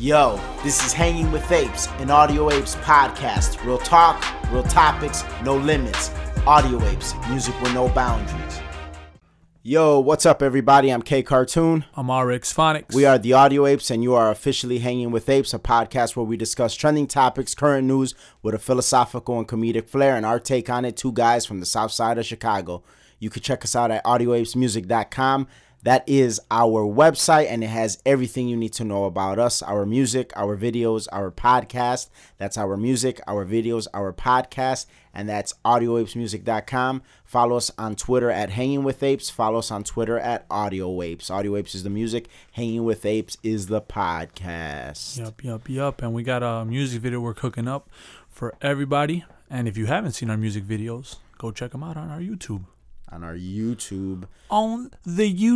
Yo, this is Hanging with Apes, an Audio Apes podcast. Real talk, real topics, no limits. Audio Apes, music with no boundaries. Yo, what's up everybody? I'm K. Cartoon. I'm Rx Phonics. We are the Audio Apes and you are officially Hanging with Apes, a podcast where we discuss trending topics, current news with a philosophical and comedic flair and our take on it, two guys from the south side of Chicago. You can check us out at AudioApesMusic.com. That is our website, and it has everything you need to know about us, our music, our videos, our podcast. That's our music, our videos, our podcast, and that's AudioApesMusic.com. Follow us on Twitter at Hanging With Apes. Follow us on Twitter at Audio Apes. Audio Apes is the music. Hanging With Apes is the podcast. Yup. And we got a music video we're cooking up for everybody. And if you haven't seen our music videos, go check them out on our YouTube. And you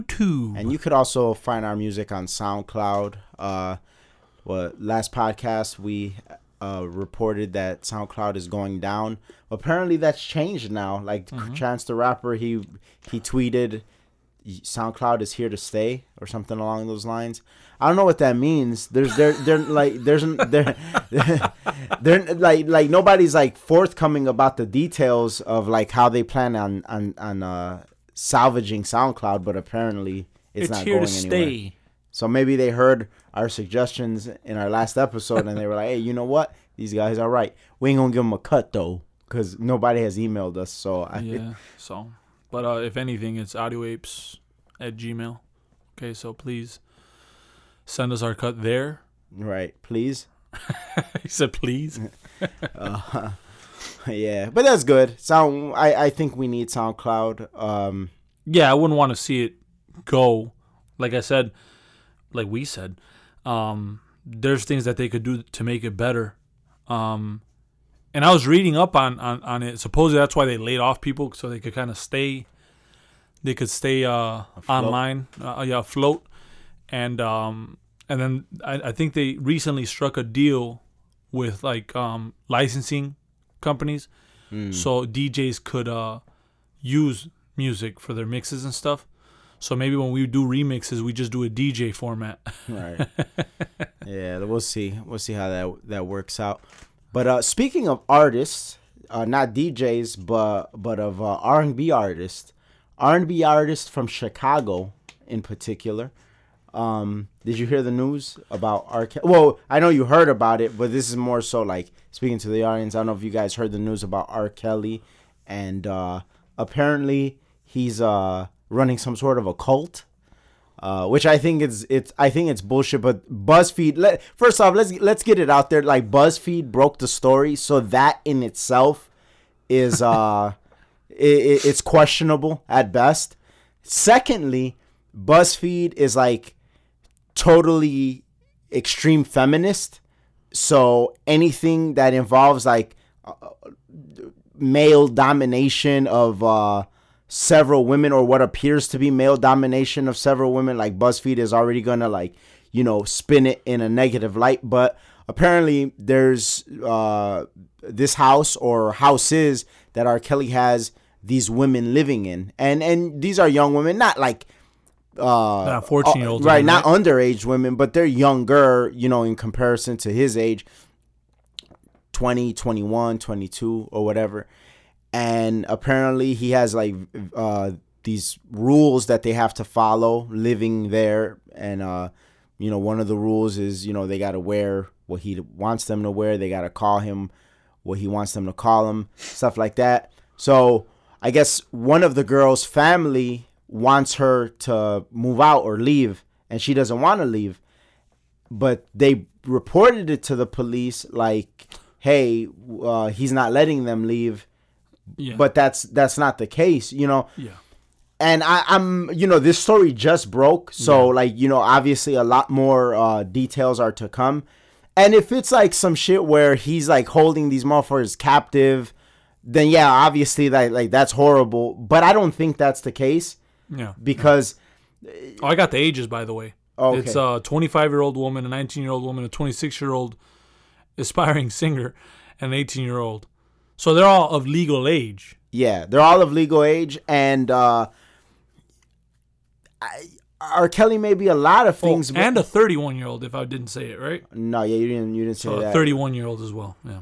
could also find our music on SoundCloud. Last podcast we reported that SoundCloud is going down. Apparently that's changed now. Like Chance the Rapper, he tweeted SoundCloud is here to stay or something along those lines. I don't know what that means. There's nobody's like forthcoming about the details of like how they plan on salvaging SoundCloud, but apparently it's not here going to anywhere. Stay. So maybe they heard our suggestions in our last episode and they were like, hey, you know what? These guys are right. We ain't gonna give them a cut though, because nobody has emailed us. But if anything, it's audioapes@gmail.com. Okay, so please send us our cut there. Right, please. He said please. Yeah, but that's good. I think we need SoundCloud. Yeah, I wouldn't want to see it go. Like we said, there's things that they could do to make it better. And I was reading up on it. Supposedly that's why they laid off people, so they could kind of stay. They could stay online, afloat, and then I think they recently struck a deal with like licensing companies, so DJs could use music for their mixes and stuff. So maybe when we do remixes, we just do a DJ format. Right. Yeah, we'll see. We'll see how that works out. But speaking of artists, not DJs, but of R&B artists from Chicago in particular. Did you hear the news about R. Kelly? Well, I know you heard about it, but this is more so like speaking to the audience. I don't know if you guys heard the news about R. Kelly, and apparently he's running some sort of a cult. Which I think it's bullshit. But BuzzFeed, first off, let's get it out there. Like BuzzFeed broke the story, so that in itself is it's questionable at best. Secondly, BuzzFeed is like totally extreme feminist, so anything that involves like male domination of several women, or what appears to be male domination of several women, like BuzzFeed is already gonna spin it in a negative light. But apparently there's this house or houses that R. Kelly has these women living in, and these are young women, not like 14-year-old right, not underage women, but they're younger, in comparison to his age, 20, 21, 22 or whatever. And apparently he has like these rules that they have to follow living there. And, one of the rules is, they got to wear what he wants them to wear. They got to call him what he wants them to call him, stuff like that. So I guess one of the girl's family wants her to move out or leave, and she doesn't want to leave. But they reported it to the police like, hey, he's not letting them leave. Yeah. But that's not the case, Yeah. And I'm this story just broke, so yeah. Obviously a lot more details are to come. And if it's like some shit where he's like holding these motherfuckers captive, then yeah, obviously like that's horrible. But I don't think that's the case. Yeah. Because I got the ages, by the way. Okay. It's a 25-year-old woman, a 19-year-old woman, a 26-year-old aspiring singer, and an 18-year-old. So they're all of legal age. Yeah, they're all of legal age, and R. Kelly may be a lot of things, and a 31-year-old. If I didn't say it right, no, yeah, you didn't say that. 31-year-old as well, yeah.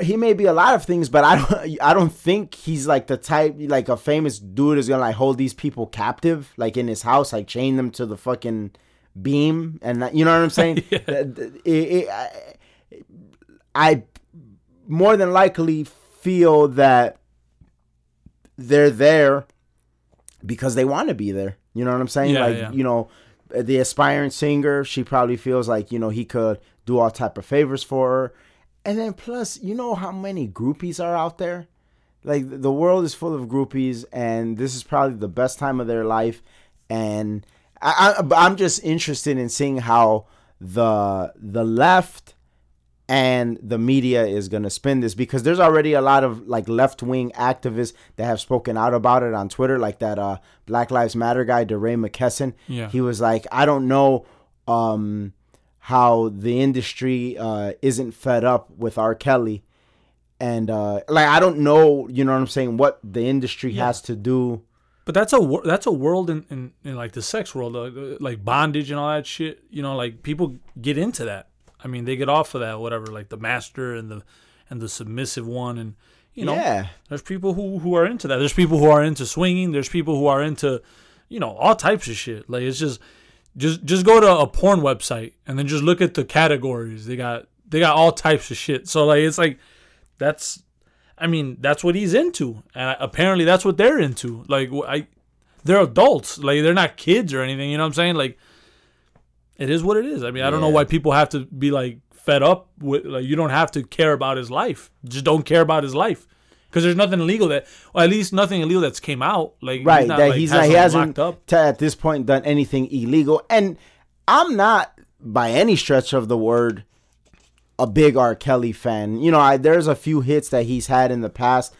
He may be a lot of things, but I don't think he's like the type, like a famous dude is gonna like hold these people captive, like in his house, like chain them to the fucking beam, and you know what I'm saying? Yeah. I more than likely feel that they're there because they want to be there. You know what I'm saying? Yeah, like, yeah. You know, the aspiring singer, she probably feels like, you know, he could do all type of favors for her. And then plus, you know how many groupies are out there? Like, the world is full of groupies, and this is probably the best time of their life. And I'm just interested in seeing how the left and the media is going to spin this, because there's already a lot of like left-wing activists that have spoken out about it on Twitter, like that Black Lives Matter guy, DeRay McKesson. Yeah. He was like, I don't know how the industry isn't fed up with R. Kelly. And like, I don't know, you know what I'm saying, what the industry has to do. But that's a world in like the sex world, like bondage and all that shit. You know, like people get into that. I mean, they get off of that, whatever, like the master and the submissive one, and you know, there's people who are into that. There's people who are into swinging. There's people who are into, you know, all types of shit. Like, it's just go to a porn website and then just look at the categories. They got all types of shit. So like, it's like that's what he's into, and apparently that's what they're into. Like, they're adults. Like, they're not kids or anything. You know what I'm saying? Like, it is what it is. I mean, I don't know why people have to be like fed up with, like, you don't have to care about his life. Just don't care about his life, because there's nothing illegal that, or at least nothing illegal that's came out. Like, right, he's not, that like, he's hasn't, like, he hasn't locked up. At this point done anything illegal. And I'm not by any stretch of the word a big R. Kelly fan. You know, there's a few hits that he's had in the past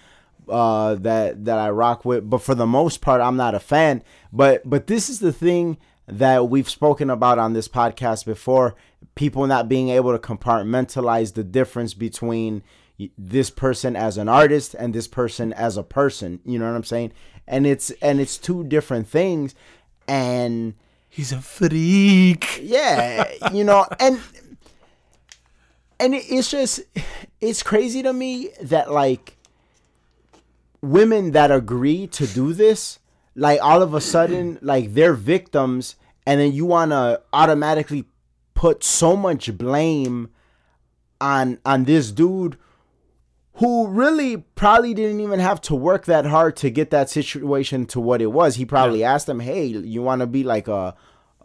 that I rock with, but for the most part, I'm not a fan. But this is the thing that we've spoken about on this podcast before, people not being able to compartmentalize the difference between this person as an artist and this person as a person. You know what I'm saying? And it's two different things. And he's a freak. Yeah, you know, and it's just, it's crazy to me that like women that agree to do this, like, all of a sudden, like, they're victims, and then you want to automatically put so much blame on this dude who really probably didn't even have to work that hard to get that situation to what it was. He probably asked them, hey, you want to be like a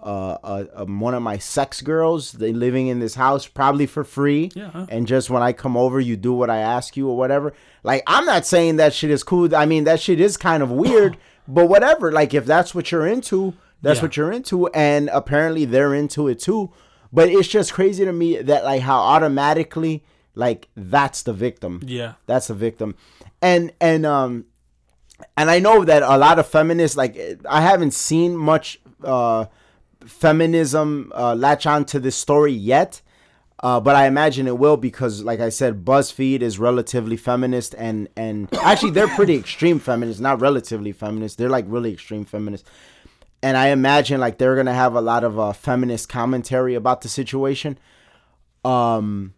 one of my sex girls? They living in this house probably for free, and just when I come over, you do what I ask you or whatever. Like, I'm not saying that shit is cool. I mean, that shit is kind of weird. But whatever, like, if that's what you're into, that's what you're into. And apparently they're into it too. But it's just crazy to me that, like, how automatically, like, that's the victim. Yeah. That's the victim. And I know that a lot of feminists, like, I haven't seen much feminism latch on to this story yet. But I imagine it will, because, like I said, BuzzFeed is relatively feminist, and actually they're pretty extreme feminists, not relatively feminists. They're like really extreme feminists. And I imagine like they're going to have a lot of feminist commentary about the situation. But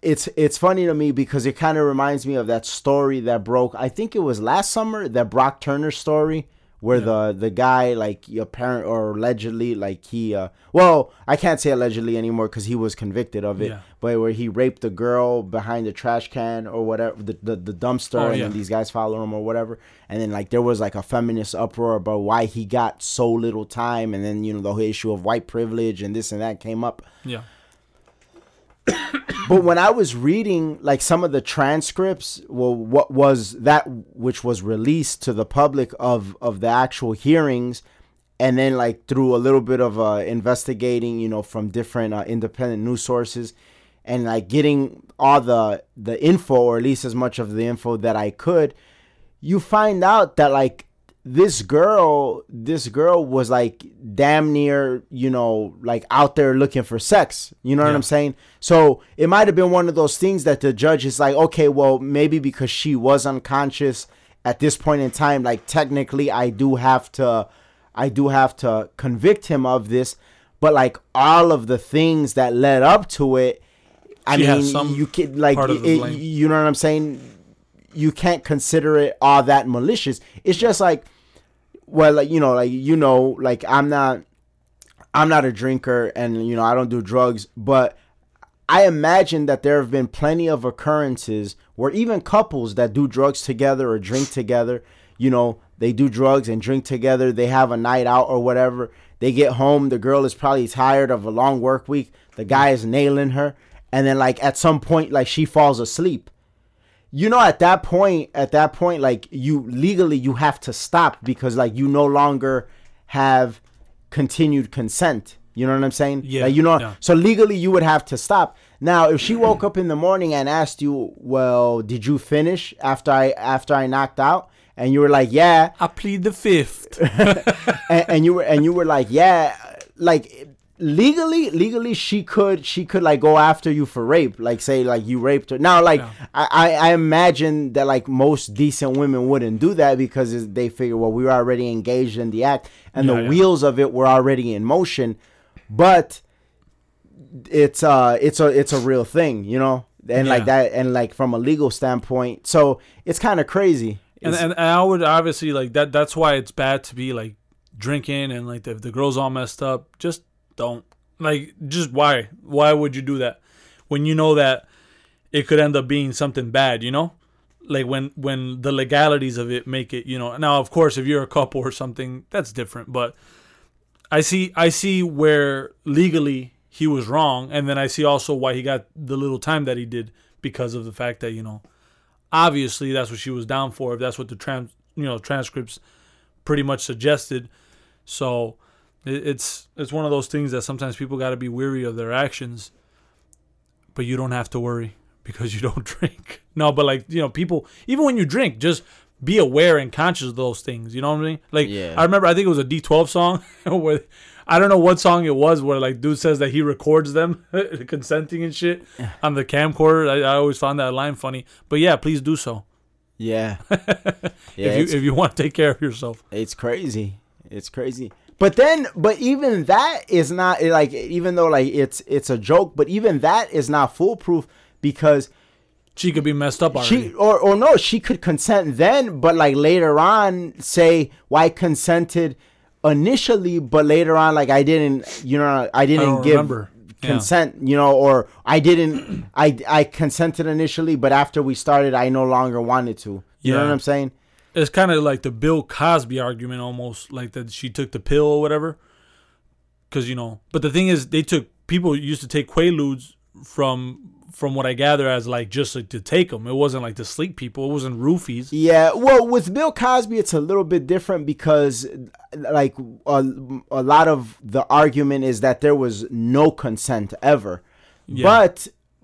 it's funny to me, because it kind of reminds me of that story that broke, I think it was last summer, that Brock Turner story, where the guy, like, apparent or allegedly, like, he well, I can't say allegedly anymore because he was convicted of it, but where he raped the girl behind the trash can or whatever, the dumpster, and then these guys follow him or whatever, and then like there was like a feminist uproar about why he got so little time, and then, you know, the whole issue of white privilege and this and that came up. Yeah. But when I was reading like some of the transcripts, well, what was that which was released to the public of the actual hearings, and then like through a little bit of investigating, you know, from different independent news sources, and like getting all the info, or at least as much of the info that I could, you find out that like this girl was like damn near, you know, like out there looking for sex. You know what I'm saying? So it might have been one of those things that the judge is like, okay, well, maybe because she was unconscious at this point in time, like technically I do have to I do have to convict him of this, but like all of the things that led up to it, I mean, you can like, you know what I'm saying? You can't consider it all that malicious. It's just like, well, like I'm not a drinker, and you know I don't do drugs, but I imagine that there have been plenty of occurrences where even couples that do drugs together or drink together, you know, they do drugs and drink together, they have a night out or whatever, they get home, the girl is probably tired of a long work week, the guy is nailing her, and then like at some point like she falls asleep. You know, at that point, like you legally you have to stop because like you no longer have continued consent. You know what I'm saying? Yeah. Like, you know, yeah. So legally you would have to stop. Now, if she woke up in the morning and asked you, well, did you finish after I knocked out? And you were like, yeah. I plead the fifth. and you were like, yeah, like legally she could like go after you for rape, like say like you raped her. Now, like yeah. I imagine that like most decent women wouldn't do that because they figure, well, we were already engaged in the act and the wheels of it were already in motion. But it's a real thing, you know, and like that, and like from a legal standpoint, so it's kind of crazy. And I would obviously like that. That's why it's bad to be like drinking and like the girl's all messed up. Just don't like. Just why would you do that when you know that it could end up being something bad? You know, like when the legalities of it make it. You know, now of course if you're a couple or something, that's different, but. I see where legally he was wrong, and then I see also why he got the little time that he did because of the fact that, you know, obviously that's what she was down for. If that's what the transcripts pretty much suggested. So it's one of those things that sometimes people got to be wary of their actions, but you don't have to worry because you don't drink. No, but like, you know, people, even when you drink, just be aware and conscious of those things. You know what I mean? Like, yeah. I remember, I think it was a D12 song where, I don't know what song it was, where like dude says that he records them consenting and shit on the camcorder. I always found that line funny, but yeah, please do so. Yeah. if you want to take care of yourself. It's crazy. But even that is not like, even though like it's a joke, but even that is not foolproof because she could be messed up already. Or no, she could consent then, but like later on say, well, I consented initially, but later on like I didn't give consent, yeah. You know, or I consented initially, but after we started I no longer wanted to. You know what I'm saying? It's kind of like the Bill Cosby argument almost, like that she took the pill or whatever. Cuz you know, but the thing is people used to take Quaaludes from what I gather as like just like to take them. It wasn't like to sleep people. It wasn't roofies. Yeah. Well, with Bill Cosby, it's a little bit different because like a lot of the argument is that there was no consent ever. Yeah.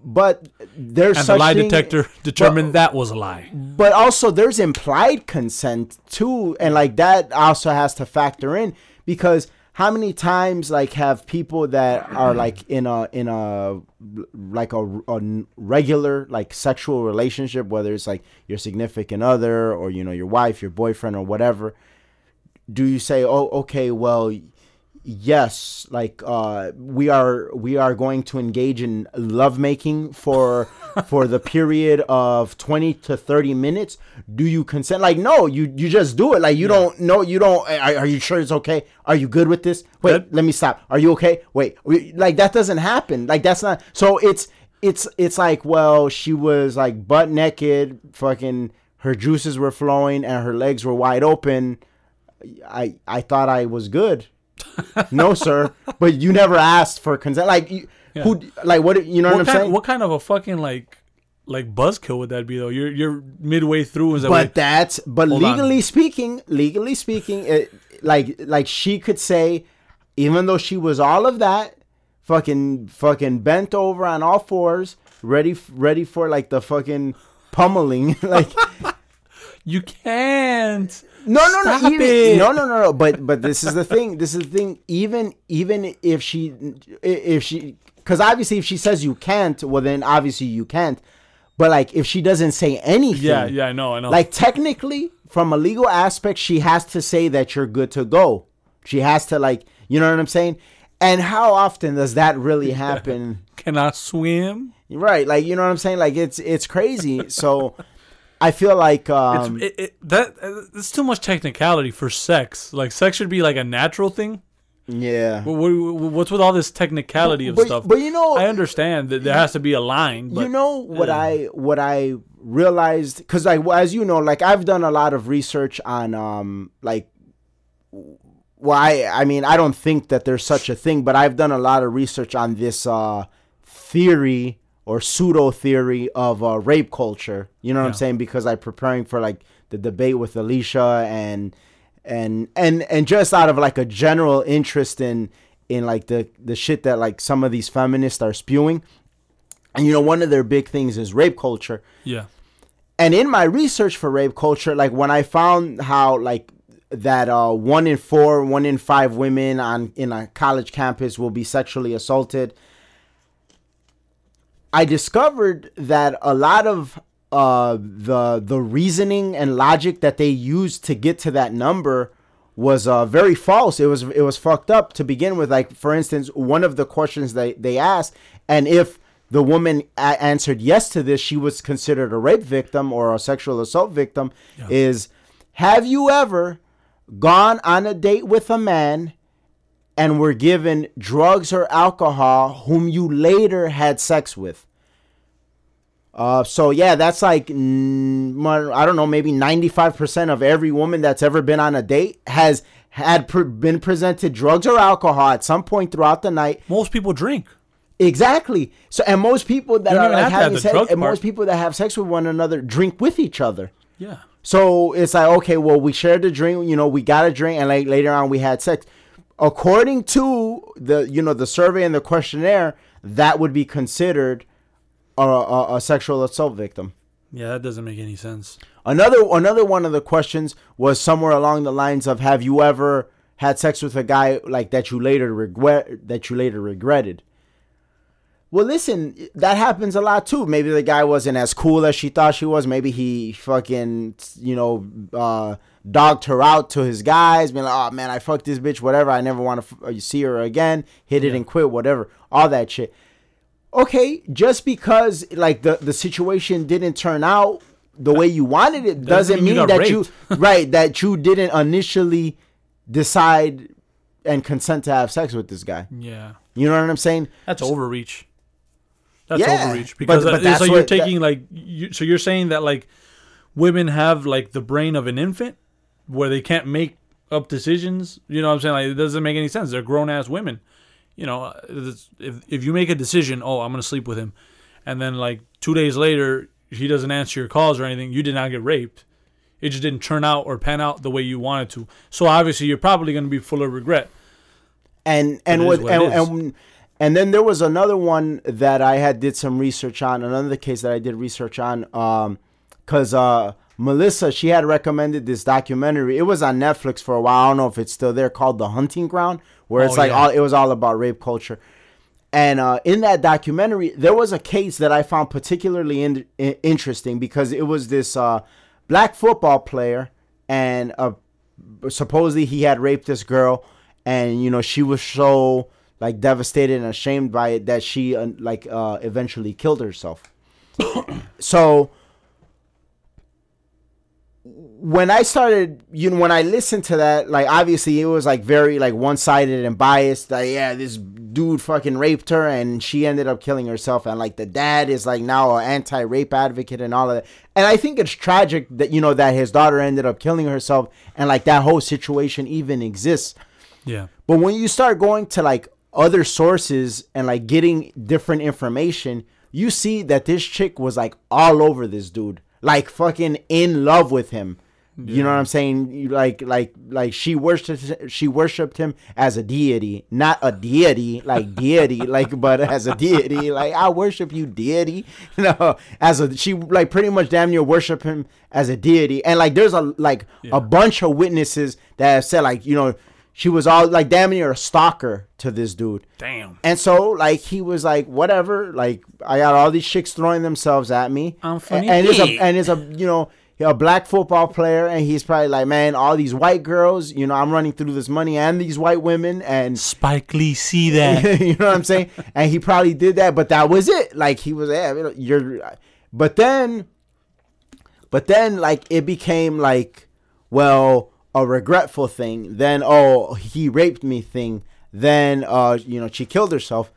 But there's and such the lie thing, detector determined that was a lie. But also there's implied consent too. And like that also has to factor in because how many times like have people that are like in a regular like sexual relationship, whether it's like your significant other or, you know, your wife, your boyfriend or whatever, do you say, oh, okay, well, yes, like we are going to engage in lovemaking for the period of 20 to 30 minutes. Do you consent? Like, no, you just do it. Like, you don't know. You don't. Are you sure it's okay? Are you good with this? Wait, let me stop. Are you okay? Wait, like that doesn't happen. Like that's not. So it's like, well, she was like butt naked, fucking her juices were flowing and her legs were wide open. I thought I was good. No, sir. But you never asked for consent. Like who? Like what? You know what I'm saying? What kind of a fucking like buzzkill would that be though? You're midway through. Is that but legally speaking, it, like she could say, even though she was all of that, fucking bent over on all fours, ready for like the fucking pummeling, like. You can't. No. But this is the thing. Even if she, because obviously if she says you can't, well then obviously you can't. But like if she doesn't say anything, yeah, I know. Like technically, from a legal aspect, she has to say that you're good to go. She has to, like, you know what I'm saying? And how often does that really happen? Can I swim? Right. Like, you know what I'm saying? Like, it's crazy. So I feel like it's too much technicality for sex. Like, sex should be like a natural thing. Yeah. What's with all this technicality of stuff? But you know, I understand that there has to be a line. But, you know what I realized, because like, as you know, like I've done a lot of research on I mean, I don't think that there's such a thing, but I've done a lot of research on this theory or pseudo theory of rape culture. You know what I'm saying? Because I'm preparing for like the debate with Alicia and just out of like a general interest in like the shit that like some of these feminists are spewing. And, you know, one of their big things is rape culture. Yeah. And in my research for rape culture, like when I found how like that 1 in 5 women in a college campus will be sexually assaulted, I discovered that a lot of the reasoning and logic that they used to get to that number was very false. It was fucked up to begin with. Like, for instance, one of the questions they asked, and if the woman answered yes to this, she was considered a rape victim or a sexual assault victim, is, have you ever gone on a date with a man and were given drugs or alcohol whom you later had sex with? So yeah, that's like, I don't know, maybe 95% of every woman that's ever been on a date has had been presented drugs or alcohol at some point throughout the night. Most people drink. Exactly. So, and most people that are like having sex, and most people that have sex with one another drink with each other. Yeah. So it's like, okay, well, we shared the drink, you know, we got a drink, and like later on we had sex. According to the, you know, the survey and the questionnaire, that would be considered a sexual assault victim. Yeah, that doesn't make any sense. Another one of the questions was somewhere along the lines of, have you ever had sex with a guy like that you later regretted? Well, listen, that happens a lot too. Maybe the guy wasn't as cool as she thought she was. Maybe he fucking, you know, dogged her out to his guys, being like, oh man, I fucked this bitch, whatever, I never want to see her again, hit it and quit, whatever, all that shit. Okay, just because like the situation didn't turn out the way you wanted it doesn't mean that you right, that you didn't initially decide and consent to have sex with this guy. Yeah. You know what I'm saying? That's overreach. That's overreach because but that's so you're taking like so you're saying that like women have like the brain of an infant where they can't make up decisions. You know what I'm saying? Like, it doesn't make any sense. They're grown ass women. You know, if you make a decision, oh, I'm going to sleep with him, and then like 2 days later, he doesn't answer your calls or anything, you did not get raped. It just didn't turn out or pan out the way you wanted to. So obviously, you're probably going to be full of regret. And then there was another one that I had did some research on, another case that I did research on, because Melissa, she had recommended this documentary. It was on Netflix for a while. I don't know if it's still there, called The Hunting Ground, where it's it was all about rape culture. And in that documentary, there was a case that I found particularly interesting because it was this black football player, and supposedly he had raped this girl, and you know, she was so like devastated and ashamed by it that she eventually killed herself. So when I started, you know, when I listened to that, like obviously it was like very like one-sided and biased. Like, yeah, this dude fucking raped her and she ended up killing herself. And like the dad is like now an anti-rape advocate and all of that. And I think it's tragic that, you know, that his daughter ended up killing herself and like that whole situation even exists. Yeah. But when you start going to like other sources and like getting different information, you see that this chick was like all over this dude, like fucking in love with him. Yeah. You know what I'm saying? Like she worshipped him as a deity, not a deity like deity, like, but as a deity, like, I worship you, deity. No, she like pretty much damn near worship him as a deity. And like there's a bunch of witnesses that have said like, you know, she was all like damn near a stalker to this dude. Damn. And so like he was like, whatever, like I got all these chicks throwing themselves at me. I'm funny. And it's a, you know, a black football player, and he's probably like, man, all these white girls, you know, I'm running through this money and these white women, and Spike Lee see that. You know what I'm saying? And he probably did that, but that was it. Like, he was, yeah, you're, but then like it became like, well, a regretful thing, then, oh, he raped me thing, then, you know, she killed herself.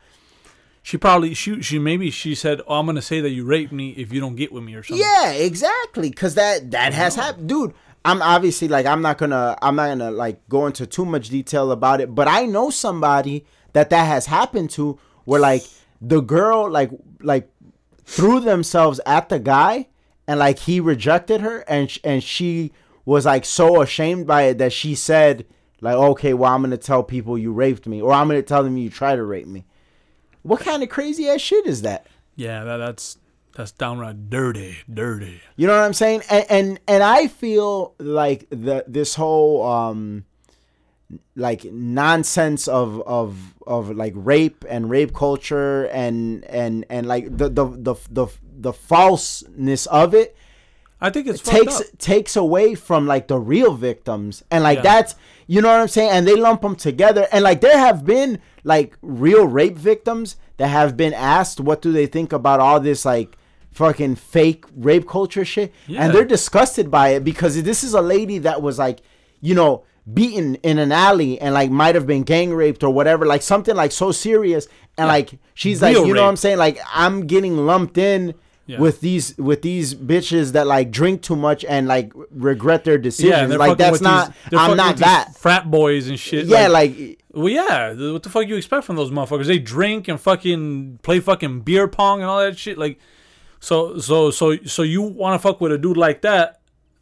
She probably, she said, oh, I'm going to say that you raped me if you don't get with me or something. Yeah, exactly, because that has happened. Dude, I'm obviously, like, I'm not going to, like, go into too much detail about it, but I know somebody that has happened to, where, like, the girl, like threw themselves at the guy, and, like, he rejected her, and she was, like, so ashamed by it that she said, like, okay, well, I'm going to tell people you raped me, or I'm going to tell them you tried to rape me. What kind of crazy-ass shit is that? Yeah, that's downright dirty. You know what I'm saying? And I feel like this whole, like, nonsense of like, rape and rape culture and like, the falseness of it, I think it's takes away from, like, the real victims. And, like, that's, you know what I'm saying? And they lump them together. And, like, there have been, like, real rape victims that have been asked what do they think about all this, like, fucking fake rape culture shit. Yeah. And they're disgusted by it because this is a lady that was, like, you know, beaten in an alley and, like, might have been gang raped or whatever. Like, something, like, so serious. And, like, she's, like, you know what I'm saying? Like, I'm getting lumped in. Yeah. With these bitches that, like, drink too much and, like, regret their decisions. Yeah, like, that's not these, I'm not that frat boys and shit. Yeah, like well, yeah. What the fuck you expect from those motherfuckers? They drink and fucking play fucking beer pong and all that shit. Like, so you want to fuck with a dude like that?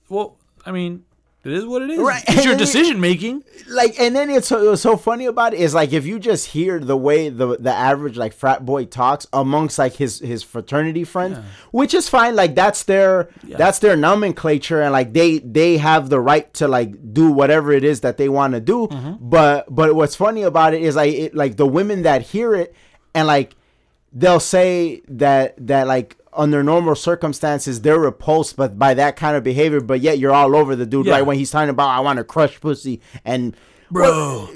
Well, I mean, it is what it is. Right. It's your decision making. Like, and then what's so funny about it is, like, if you just hear the way the average, like, frat boy talks amongst, like, his fraternity friends, which is fine. Like, that's their nomenclature, and, like, they have the right to, like, do whatever it is that they want to do. Mm-hmm. But what's funny about it is, like, the women that hear it, and, like, they'll say that like, under normal circumstances, they're repulsed by that kind of behavior, but yet you're all over the dude, right? When he's talking about, I want to crush pussy, and bro,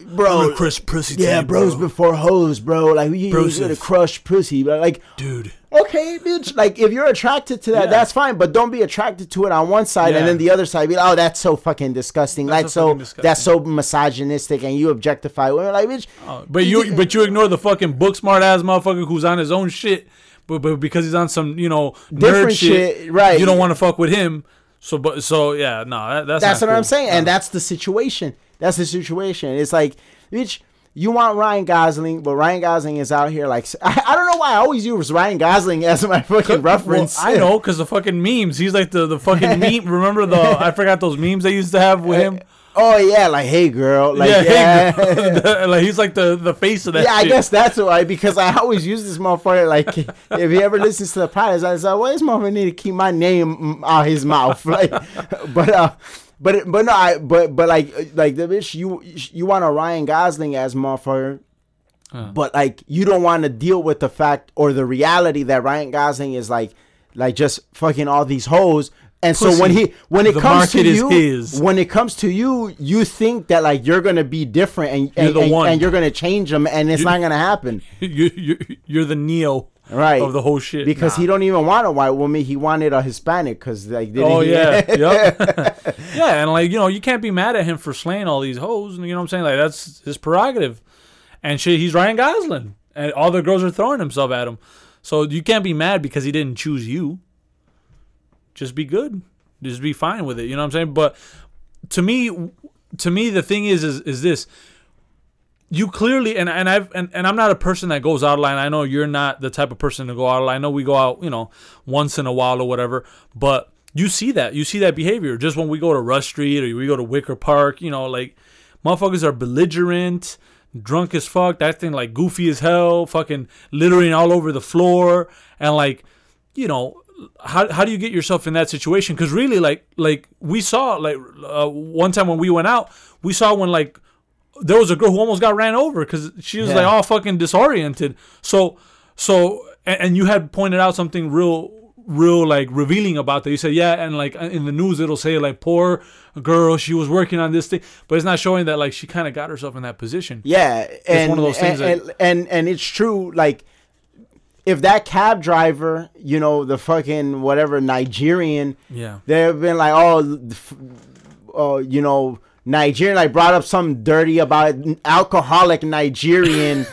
crush pussy. Yeah, bros before hoes, bro. Like, you gonna crush pussy, but, like, dude. Okay, bitch. Like, if you're attracted to that, that's fine, but don't be attracted to it on one side and then the other side be like, oh, that's so fucking disgusting. That's so misogynistic, and you objectify women, like, bitch. Oh, but you ignore the fucking book smart ass motherfucker who's on his own shit. But because he's on some, you know, different nerd shit, right? You don't want to fuck with him. That's what cool. I'm saying, and that's the situation. It's like, bitch, you want Ryan Gosling, but Ryan Gosling is out here like I don't know why I always use Ryan Gosling as my fucking reference. Well, I know, because the fucking memes. He's like the fucking meme. Remember I forgot those memes they used to have with him. Oh, yeah, like, hey, girl. Like, hey, girl. Like, he's like the face of that shit. I guess that's why, because I always use this motherfucker, like, if he ever listens to the podcast, I was like, well, this motherfucker need to keep my name out his mouth. Like, but the bitch, you want a Ryan Gosling ass motherfucker, but, like, you don't want to deal with the fact or the reality that Ryan Gosling is, like just fucking all these hoes. And pussy. So when it comes to you, you think that, like, you're gonna be different and you're gonna change them, and it's not gonna happen. You're the Neo, right, of the whole shit, because he don't even want a white woman. He wanted a Hispanic, cause, like, yeah, and, like, you know, you can't be mad at him for slaying all these hoes. You know what I'm saying? Like, that's his prerogative, and shit. He's Ryan Gosling, and all the girls are throwing themselves at him, so you can't be mad because he didn't choose you. Just be good. Just be fine with it. You know what I'm saying? But to me, the thing is this. You clearly, and I'm not a person that goes out of line. I know you're not the type of person to go out of line. I know we go out, you know, once in a while or whatever. But you see that. You see that behavior. Just when we go to Rush Street or we go to Wicker Park, you know, like, motherfuckers are belligerent, drunk as fuck. That thing, like, goofy as hell, fucking littering all over the floor. And, like, you know, how do you get yourself in that situation? Because really, like we saw, like, one time when we went out, we saw when, like, there was a girl who almost got ran over because she was, like, all fucking disoriented. So and you had pointed out something real real like revealing about that. You said, yeah, and like in the news it'll say like, poor girl, she was working on this thing, but it's not showing that like she kind of got herself in that position. Yeah, it's one of those things. And it's true. Like, if that cab driver, you know, the fucking whatever Nigerian, yeah, they've been like, you know, Nigerian, like brought up something dirty about alcoholic Nigerian.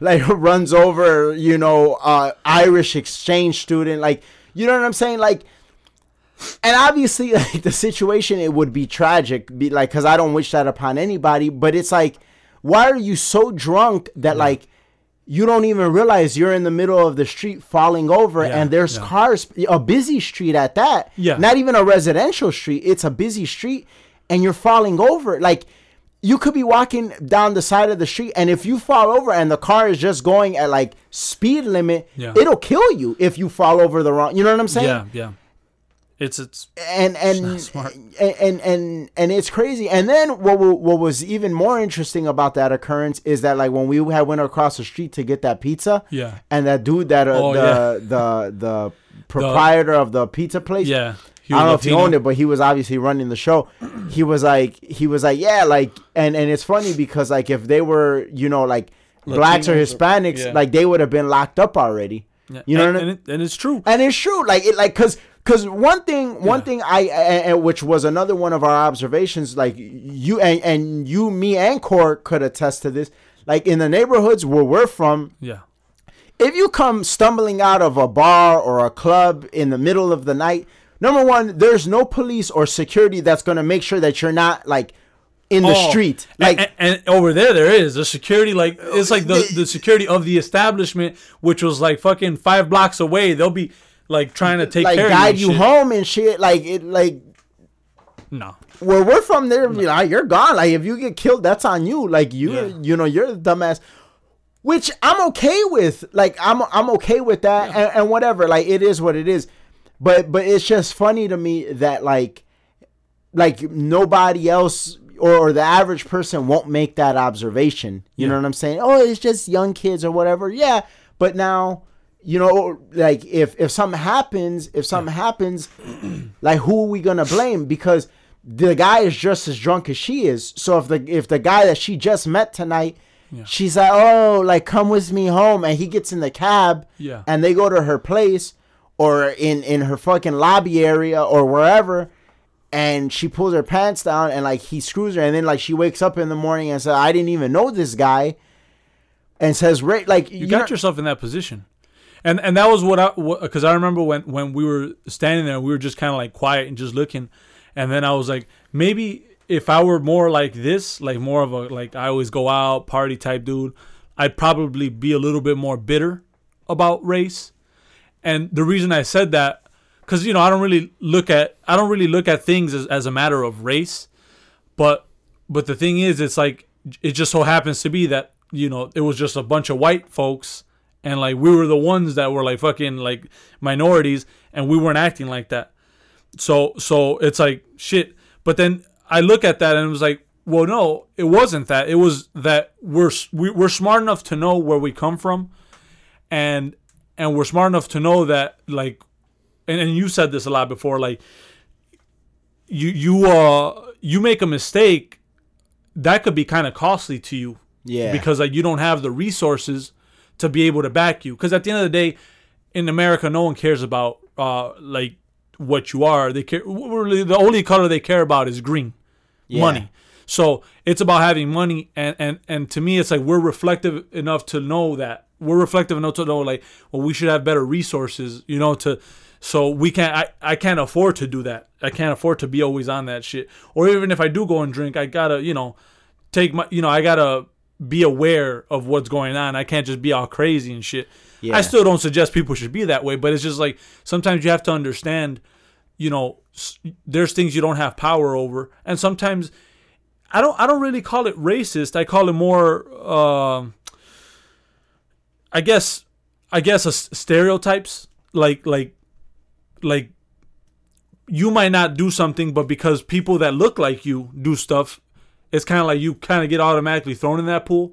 Like runs over, you know, Irish exchange student, like, you know what I'm saying? Like, and obviously, like, the situation, it would be tragic, be like, because I don't wish that upon anybody, but it's like, why are you so drunk that like you don't even realize you're in the middle of the street falling over, and there's cars, a busy street at that, not even a residential street, it's a busy street, and you're falling over. Like, you could be walking down the side of the street, and if you fall over and the car is just going at like speed limit, it'll kill you if you fall over the wrong. You know what I'm saying? Yeah. It's and smart. And it's crazy. And then what was even more interesting about that occurrence is that like when we had went across the street to get that pizza, and that dude that the proprietor of the pizza place, I don't know if he owned it, but he was obviously running the show. He was like, yeah, like, and it's funny because like if they were, you know, like Latinos, blacks or Hispanics, like they would have been locked up already. You know, and it's true. And it's true. Because one thing I which was another one of our observations, like you and you, me and Court could attest to this. Like in the neighborhoods where we're from, if you come stumbling out of a bar or a club in the middle of the night. Number one, there's no police or security that's going to make sure that you're not, like, in the street. Like, and over there is. The security, like, it's like the security of the establishment, which was, like, fucking 5 blocks away. They'll be, like, trying to take care of you. Like, guide you home and shit. Like, no. Where we're from, they'll be like, you're gone. Like, if you get killed, that's on you. Like, you know, you're the dumbass. Which I'm okay with. Like, I'm okay with that and whatever. Like, it is what it is. But it's just funny to me that like nobody else or the average person won't make that observation. You know what I'm saying? Oh, it's just young kids or whatever. Yeah, but now, you know, like if something happens, like who are we gonna blame? Because the guy is just as drunk as she is. So if the guy that she just met tonight. Yeah. She's like, oh, like come with me home, and he gets in the cab. Yeah. And they go to her place. Or in her fucking lobby area or wherever, and she pulls her pants down and like he screws her, and then like she wakes up in the morning and says, I didn't even know this guy, and says, right, like you got yourself in that position. And that was what because I remember when we were standing there, we were just kind of like quiet and just looking, and then I was like, maybe if I were more like this, like more of a like I always go out party type dude, I'd probably be a little bit more bitter about race. And the reason I said that, because, you know, I don't really look at things as a matter of race. But the thing is, it's like it just so happens to be that, you know, it was just a bunch of white folks. And like we were the ones that were like fucking like minorities, and we weren't acting like that. So it's like shit. But then I look at that and it was like, well, no, it wasn't that. It was that we're smart enough to know where we come from. And we're smart enough to know that, like, and you said this a lot before, like, you make a mistake, that could be kind of costly to you, because like you don't have the resources to be able to back you, because at the end of the day, in America, no one cares about like what you are. They care. Really, the only color they care about is green, money. So it's about having money, and to me, it's like we're reflective enough to know that. We're reflective enough to know, like, well, we should have better resources, you know, so we can't, I can't afford to do that. I can't afford to be always on that shit. Or even if I do go and drink, I gotta, you know, I gotta be aware of what's going on. I can't just be all crazy and shit. Yeah. I still don't suggest people should be that way, but it's just like, sometimes you have to understand, you know, there's things you don't have power over. And sometimes I don't really call it racist. I call it more, I guess stereotypes, like you might not do something, but because people that look like you do stuff, it's kind of like you kind of get automatically thrown in that pool.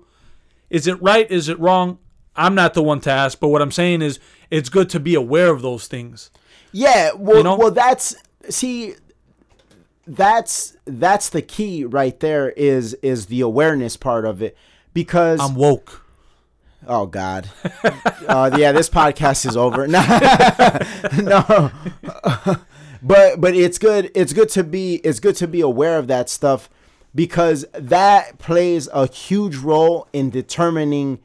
Is it right? Is it wrong? I'm not the one to ask, but what I'm saying is it's good to be aware of those things. Yeah, well, you know? Well, that's see, that's the key right there is the awareness part of it, because I'm woke. Oh God, yeah, this podcast is over. No, but it's good to be aware of that stuff, because that plays a huge role in determining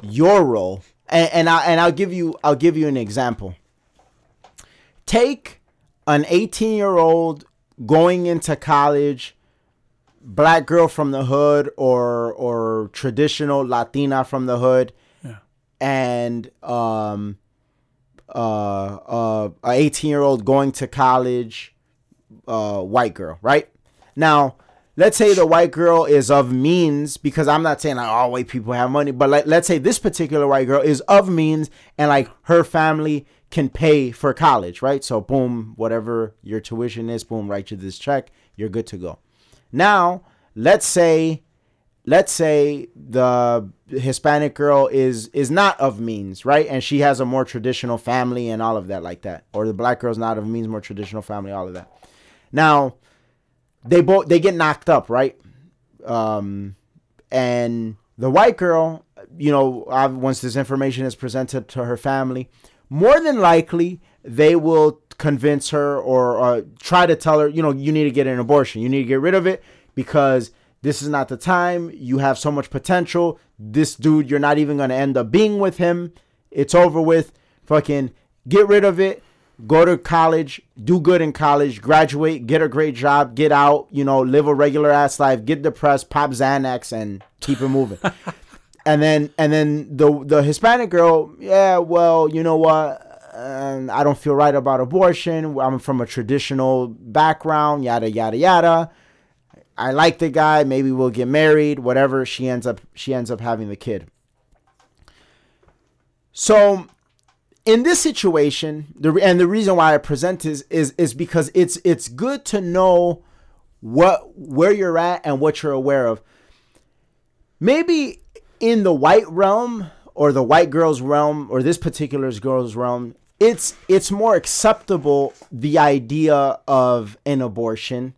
your role. And I'll give you an example. Take an 18-year-old going into college, black girl from the hood or traditional Latina from the hood, yeah, and an 18-year-old going to college, white girl, right? Now, let's say the white girl is of means, because I'm not saying all white people have money, but let's say this particular white girl is of means and like her family can pay for college, right? So boom, whatever your tuition is, boom, write you this check, you're good to go. Now, let's say the Hispanic girl is not of means, right? And she has a more traditional family and all of that like that. Or the black girl's not of means, more traditional family, all of that. Now, they get knocked up, right? And the white girl, once this information is presented to her family, more than likely they will convince her or try to tell her, you need to get an abortion. You need to get rid of it because this is not the time. You have so much potential. This dude, you're not even going to end up being with him. It's over with. Fucking get rid of it. Go to college. Do good in college. Graduate. Get a great job. Get out. Live a regular ass life. Get depressed. Pop Xanax and keep it moving. And then the Hispanic girl, yeah, well, you know what? I don't feel right about abortion. I'm from a traditional background, yada, yada, yada. I like the guy. Maybe we'll get married, whatever. She ends up having the kid. So in this situation, the reason why I present this is because it's good to know where you're at and what you're aware of. Maybe in the white realm or the white girl's realm or this particular girl's realm, it's more acceptable, the idea of an abortion,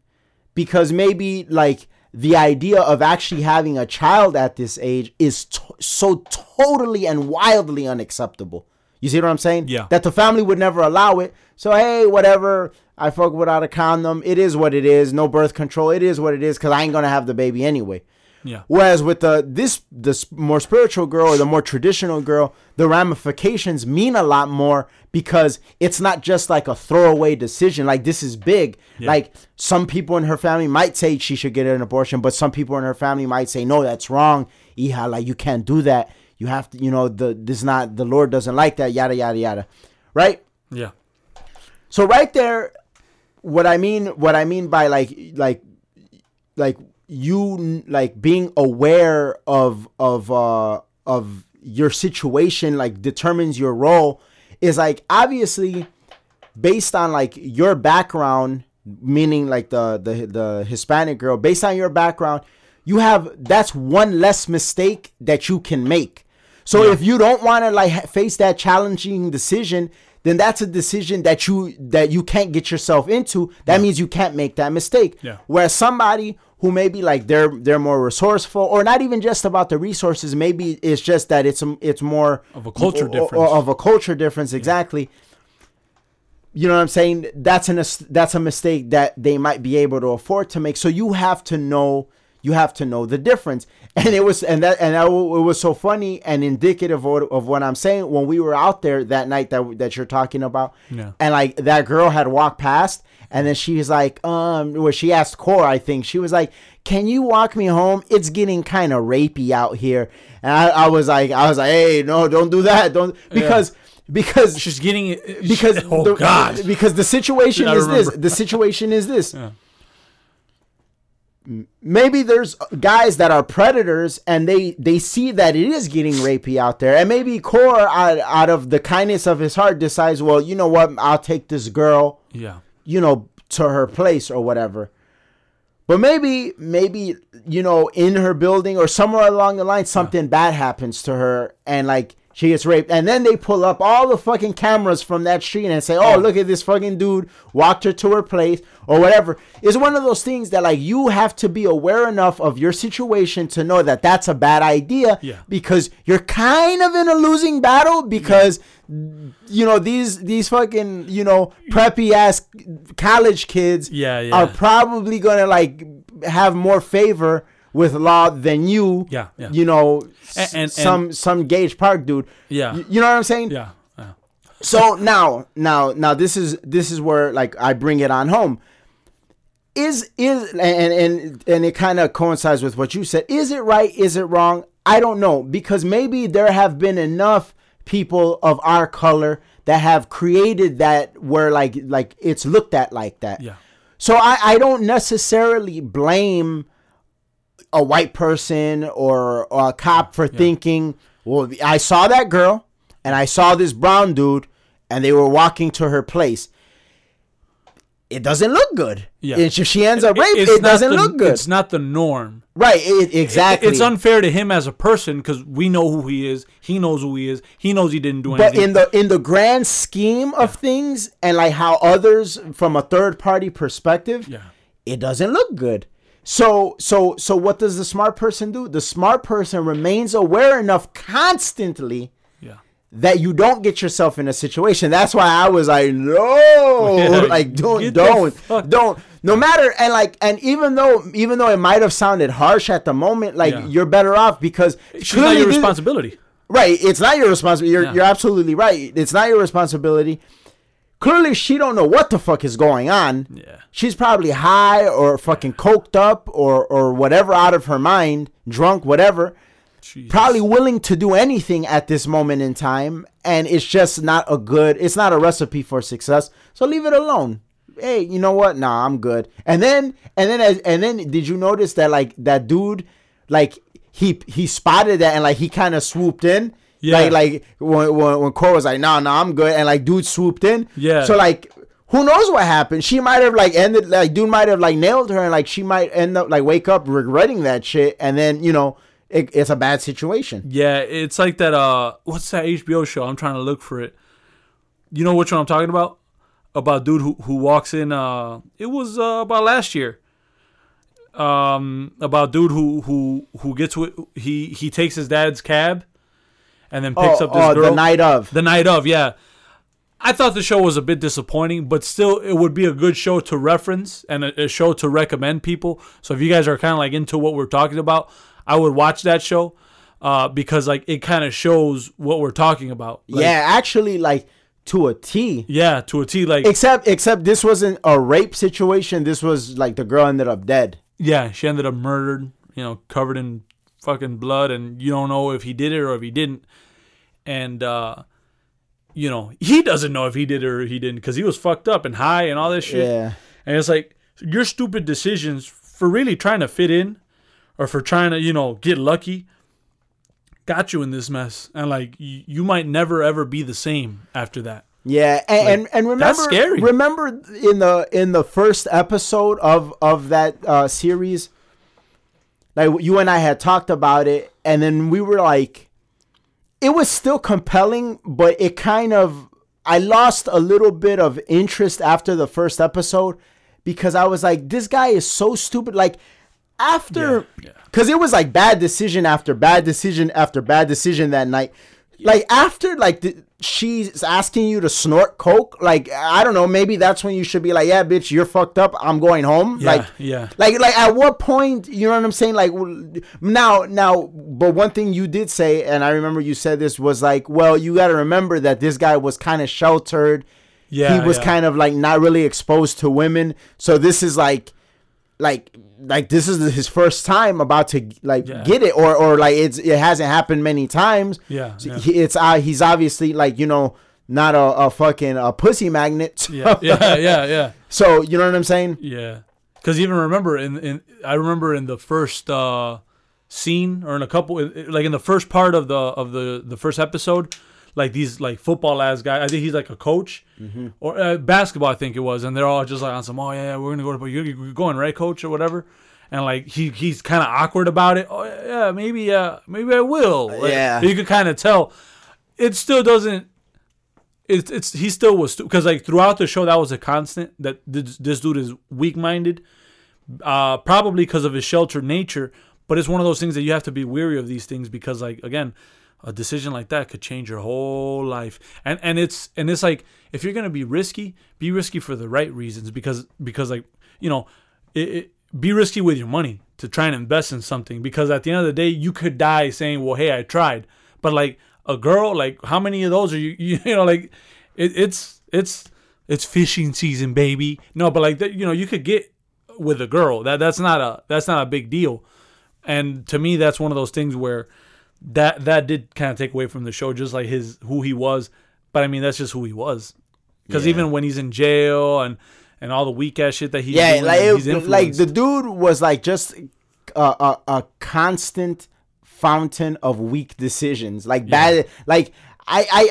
because maybe like the idea of actually having a child at this age is so totally and wildly unacceptable. You see what I'm saying? Yeah. That the family would never allow it. So, hey, whatever. I fuck without a condom. It is what it is. No birth control. It is what it is because I ain't going to have the baby anyway. Yeah. Whereas with this more spiritual girl or the more traditional girl, the ramifications mean a lot more because it's not just like a throwaway decision. Like, this is big. Yeah. Like, some people in her family might say she should get an abortion, but some people in her family might say, no, that's wrong. Hija, like, you can't do that. You have to, the Lord doesn't like that, yada, yada, yada. Right? Yeah. So right there, what I mean by like, you like being aware of your situation, like, determines your role, is like, obviously based on like your background, meaning like the Hispanic girl, based on your background, that's one less mistake that you can make. So yeah. If you don't want to like face that challenging decision, then that's a decision that you can't get yourself into. That means you can't make that mistake. Yeah. Whereas somebody who maybe like they're more resourceful, or not even just about the resources. Maybe it's just that it's more of a culture difference. Of a culture difference, exactly. Yeah. You know what I'm saying? That's a mistake that they might be able to afford to make. So you have to know the difference. And it was so funny and indicative of what I'm saying when we were out there that night that you're talking about. Yeah. And like that girl had walked past. And then she was like, she asked Cora, I think. She was like, can you walk me home? It's getting kind of rapey out here. And I was like, hey, no, don't do that. Don't, because she's getting, because, oh the, gosh. Because the situation is remember. This. The situation is this. Yeah. Maybe there's guys that are predators and they see that it is getting rapey out there. And maybe Cora, out of the kindness of his heart, decides, well, you know what? I'll take this girl. Yeah. To her place or whatever. But maybe, in her building or somewhere along the line, something bad happens to her. And like, She gets raped. And then they pull up all the fucking cameras from that street and say, oh, look at this fucking dude walked her to her place or whatever. It's one of those things that, like, you have to be aware enough of your situation to know that that's a bad idea, because you're kind of in a losing battle because, you know, these fucking, you know, preppy ass college kids are probably going to, like, have more favor with law than you, you know, and some Gage Park dude, you know what I'm saying? Yeah. So now this is where, like, I bring it on home. Is and it kind of coincides with what you said. Is it right? Is it wrong? I don't know, because maybe there have been enough people of our color that have created that where like it's looked at like that. Yeah. So I don't necessarily blame a white person or a cop for thinking, well, I saw that girl and I saw this brown dude and they were walking to her place. It doesn't look good. Yeah. If she ends up raped, it doesn't look good. It's not the norm. Right, exactly. It's unfair to him as a person because we know who he is. He knows who he is. He knows he didn't do anything. But in the grand scheme of things, and like how others from a third-party perspective, it doesn't look good. So what does the smart person do? The smart person remains aware enough constantly that you don't get yourself in a situation. That's why I was like, no, like don't. No matter, and like, and even though it might have sounded harsh at the moment, like you're better off because it's not your responsibility. Right, it's not your responsibility. You're absolutely right. It's not your responsibility. Clearly, she don't know what the fuck is going on. Yeah. She's probably high or fucking coked up or whatever out of her mind, drunk, whatever. Jesus. Probably willing to do anything at this moment in time. And it's just it's not a recipe for success. So leave it alone. Hey, you know what? Nah, I'm good. And then did you notice that, like, that dude, like, he spotted that and, like, he kind of swooped in? Yeah. Like when Cole was like, no, I'm good. And, like, dude swooped in. Yeah. So, like, who knows what happened? She might have, like, ended, like, dude might have, like, nailed her. And, like, she might end up, like, wake up regretting that shit. And then, you know, it's a bad situation. Yeah. It's like that. What's that HBO show? I'm trying to look for it. You know which one I'm talking about? About dude who walks in. It was about last year. About dude who gets with, he takes his dad's cab. And then picks up this girl. The Night Of. The Night Of, yeah. I thought the show was a bit disappointing, but still, it would be a good show to reference and a show to recommend people. So if you guys are kind of, like, into what we're talking about, I would watch that show because, like, it kind of shows what we're talking about. Like, yeah, actually, like, to a T. Yeah, to a T. Like, except this wasn't a rape situation. This was, like, the girl ended up dead. Yeah, she ended up murdered, you know, covered in fucking blood, and you don't know if he did it or if he didn't, and you know, he doesn't know if he did it or he didn't because he was fucked up and high and all this shit. Yeah. And it's like your stupid decisions for really trying to fit in or for trying to, you know, get lucky got you in this mess, and like you might never ever be the same after that. Yeah, and remember, that's scary. Remember in the first episode of that series. Like, you and I had talked about it, and then we were like, it was still compelling, but it kind of, I lost a little bit of interest after the first episode because I was like, this guy is so stupid. Like, after, because it was like bad decision after bad decision after bad decision that night. Yeah. Like, after, like, she's asking you to snort coke, like, I don't know, maybe that's when you should be like, yeah, bitch, you're fucked up, I'm going home. Yeah, like at what point, you know what I'm saying? Like, now, but one thing you did say, and I remember you said this, was like, well, you got to remember that this guy was kind of sheltered. Yeah, he was kind of, like, not really exposed to women, so this is like this is his first time about to, like, get it or like it hasn't happened many times. Yeah, so he's obviously, like, you know, not a fucking pussy magnet. So. Yeah. So you know what I'm saying? Yeah, because even remember I remember in the first scene or in a couple, like in the first part of the first episode, like these, like, football ass guys. I think he's like a coach or basketball, I think it was. And they're all just like on some, we're going to go to, you're going, right, coach, or whatever. And like, he's kind of awkward about it. Oh yeah, maybe I will. Like, you could kind of tell. it still doesn't. It's he still was, because like throughout the show that was a constant, that this dude is weak-minded, probably because of his sheltered nature. But it's one of those things that you have to be wary of these things, because like, again, a decision like that could change your whole life. And it's like, if you're gonna be risky for the right reasons, because like, you know, be risky with your money to try and invest in something, because at the end of the day you could die saying, well, hey, I tried. But like a girl, like how many of those are you know, like it's fishing season, baby. No, but like that, you know, you could get with a girl. That's not a big deal. And to me, that's one of those things where that did kind of take away from the show, just like who he was. But I mean, that's just who he was. Because even when he's in jail and all the weak ass shit that he doing, like he's influenced. Like the dude was like just a constant fountain of weak decisions. Like that. Like I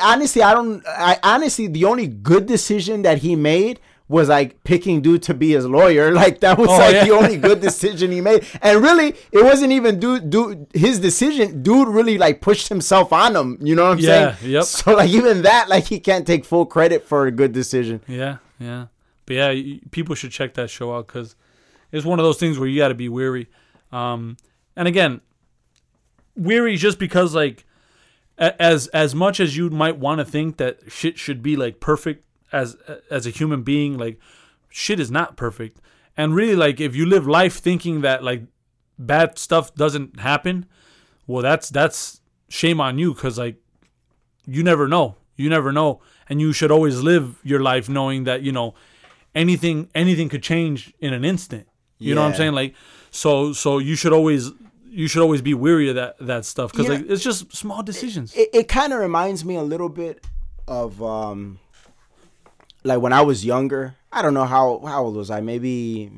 honestly the only good decision that he made was like picking dude to be his lawyer. Like that was the only good decision he made. And really, it wasn't even dude his decision. Dude really like pushed himself on him. You know what I'm saying? Yep. So like even that, like he can't take full credit for a good decision. Yeah. But yeah, people should check that show out, because it's one of those things where you got to be weary. And again, weary just because like as much as you might want to think that shit should be like perfect, as a human being, like shit is not perfect. And really, like if you live life thinking that like bad stuff doesn't happen, well, that's shame on you, because like you never know, and you should always live your life knowing that, you know, anything could change in an instant. You know what I'm saying? Like so you should always be weary of that stuff, because like it's just small decisions. It kind of reminds me a little bit of like when I was younger. I don't know how old was I? Maybe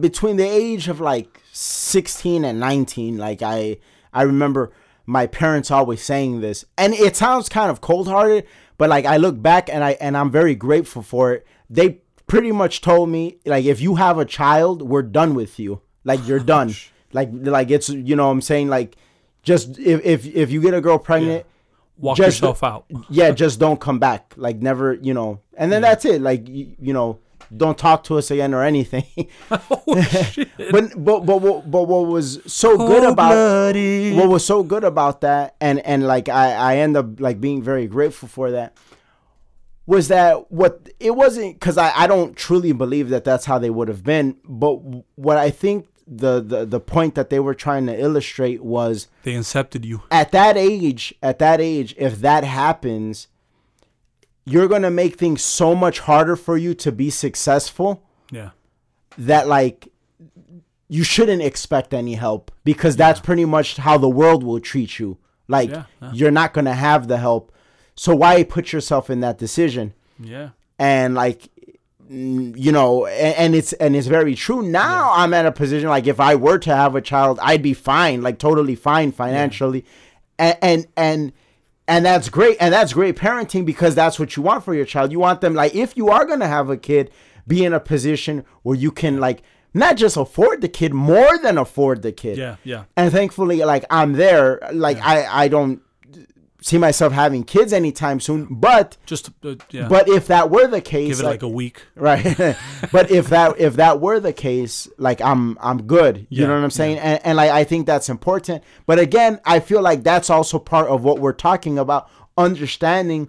between the age of like 16 and 19. Like I remember my parents always saying this, and it sounds kind of cold-hearted, but like I look back and I'm very grateful for it. They pretty much told me like, if you have a child, we're done with you. Like you're done. Like it's, you know what I'm saying? Like just if you get a girl pregnant. Yeah. Walk just yourself out. Yeah, just don't come back. Like never, you know. And then that's it. Like you know, don't talk to us again or anything. Oh, shit. But what was so good about that, and like I end up like being very grateful for that, was that what it wasn't, because I don't truly believe that that's how they would have been. But what I think the point that they were trying to illustrate was they incepted you at that age. If that happens, you're going to make things so much harder for you to be successful, that like you shouldn't expect any help, because that's pretty much how the world will treat you. Like you're not going to have the help, so why put yourself in that decision? And like, you know, and it's very true. Now I'm at a position like, if I were to have a child, I'd be fine, like totally fine financially, and that's great, and that's great parenting, because that's what you want for your child. You want them, like, if you are gonna have a kid, be in a position where you can like not just afford the kid, more than afford the kid. And thankfully, like I'm there. Like I don't see myself having kids anytime soon, but just but if that were the case, give it like a week, right? But if that were the case, like I'm good. You know what I'm saying? And like I think that's important. But again, I feel like that's also part of what we're talking about, understanding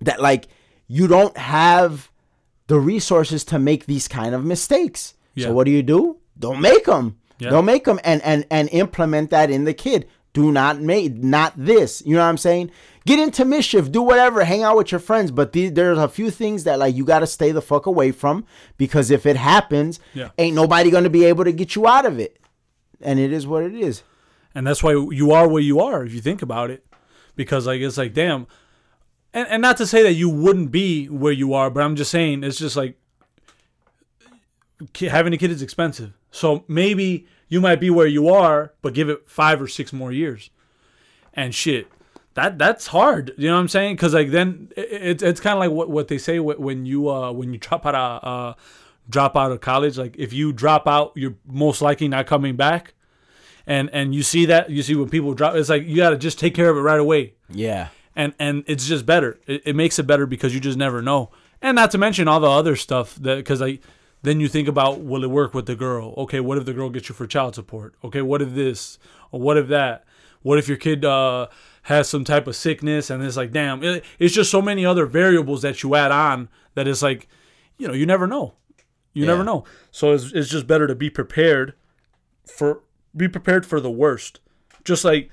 that like you don't have the resources to make these kind of mistakes. So what do? Don't make them. Don't make them, and implement that in the kid. Do not make, not this. You know what I'm saying? Get into mischief, do whatever, hang out with your friends. But there's a few things that like you got to stay the fuck away from, because if it happens, ain't nobody going to be able to get you out of it. And it is what it is. And that's why you are where you are, if you think about it. Because like it's like, damn. And not to say that you wouldn't be where you are, but I'm just saying it's just like having a kid is expensive. So maybe you might be where you are, but give it 5 or 6 more years, and shit, that's hard. You know what I'm saying? Because like then it's kind of like what they say when you drop out of college. Like if you drop out, you're most likely not coming back, And you see that, you see when people drop, it's like, you got to just take care of it right away. Yeah. And it's just better. It makes it better because you just never know. And not to mention all the other stuff, because like, then you think about, will it work with the girl? Okay, what if the girl gets you for child support? Okay, what if this? Or what if that? What if your kid has some type of sickness? And it's like, damn, it's just so many other variables that you add on that it's like, you know, you never know. You never know. So it's just better to be prepared for the worst. Just like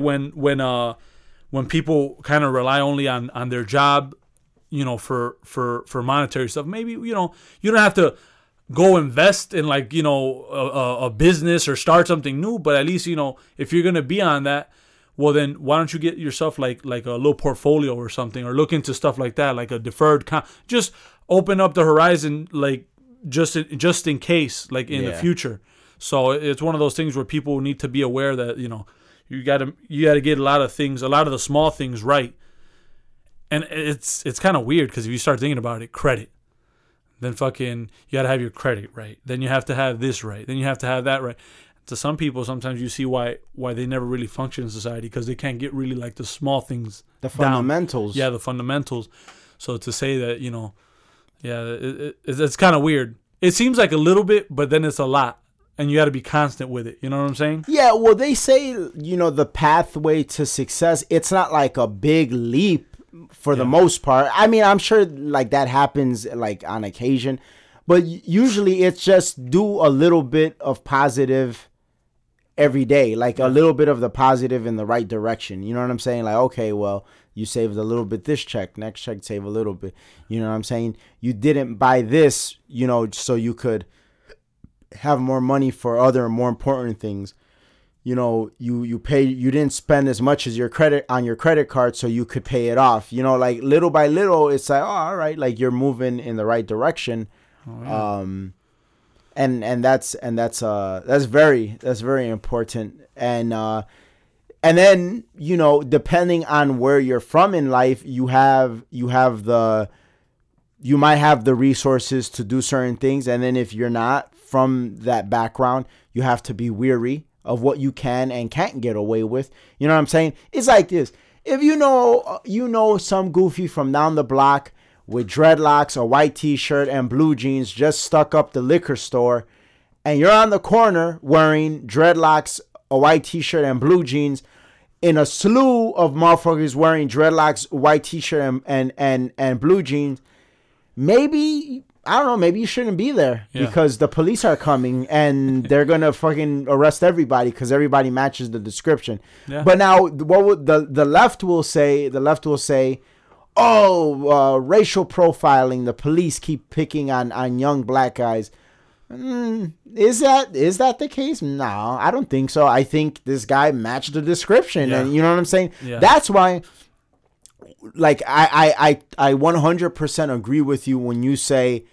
when people kind of rely only on their job, you know, for monetary stuff. Maybe, you know, you don't have to go invest in, like, you know, a business or start something new, but at least, you know, if you're going to be on that, well, then why don't you get yourself like a little portfolio or something, or look into stuff like that, like a deferred just open up the horizon, like just in case, like in the future. So it's one of those things where people need to be aware that, you know, you got to get a lot of the small things right. And it's kind of weird, because if you start thinking about it, credit, then fucking you got to have your credit right. Then you have to have this right. Then you have to have that right. To some people, sometimes you see why they never really function in society, because they can't get really like the small things, the fundamentals down. Yeah, the fundamentals. So to say that, you know, yeah, it's kind of weird. It seems like a little bit, but then it's a lot. And you got to be constant with it. You know what I'm saying? Yeah, well, they say, you know, the pathway to success, it's not like a big leap for the most part. I mean, I'm sure like that happens like on occasion. But usually it's just do a little bit of positive every day. Like a little bit of the positive in the right direction. You know what I'm saying? Like, okay, well, you saved a little bit this check. Next check, save a little bit. You know what I'm saying? You didn't buy this, you know, so you could have more money for other more important things. You know, you didn't spend as much as on your credit card, so you could pay it off. You know, like little by little, it's like, oh, all right, like you're moving in the right direction. Oh, yeah. That's very important. And then, you know, depending on where you're from in life, you might have the resources to do certain things. And then if you're not from that background, you have to be wary of what you can and can't get away with. You know what I'm saying? It's like this. If you know some goofy from down the block with dreadlocks, a white t-shirt, and blue jeans just stuck up the liquor store, and you're on the corner wearing dreadlocks, a white t-shirt, and blue jeans, in a slew of motherfuckers wearing dreadlocks, white t-shirt, and blue jeans, maybe, I don't know, maybe you shouldn't be there, because the police are coming and they're going to fucking arrest everybody because everybody matches the description. Yeah. But now what would the left will say, oh, racial profiling, the police keep picking on young black guys. Is that the case? No, I don't think so. I think this guy matched the description, and you know what I'm saying? Yeah. That's why, like, I 100% agree with you when you say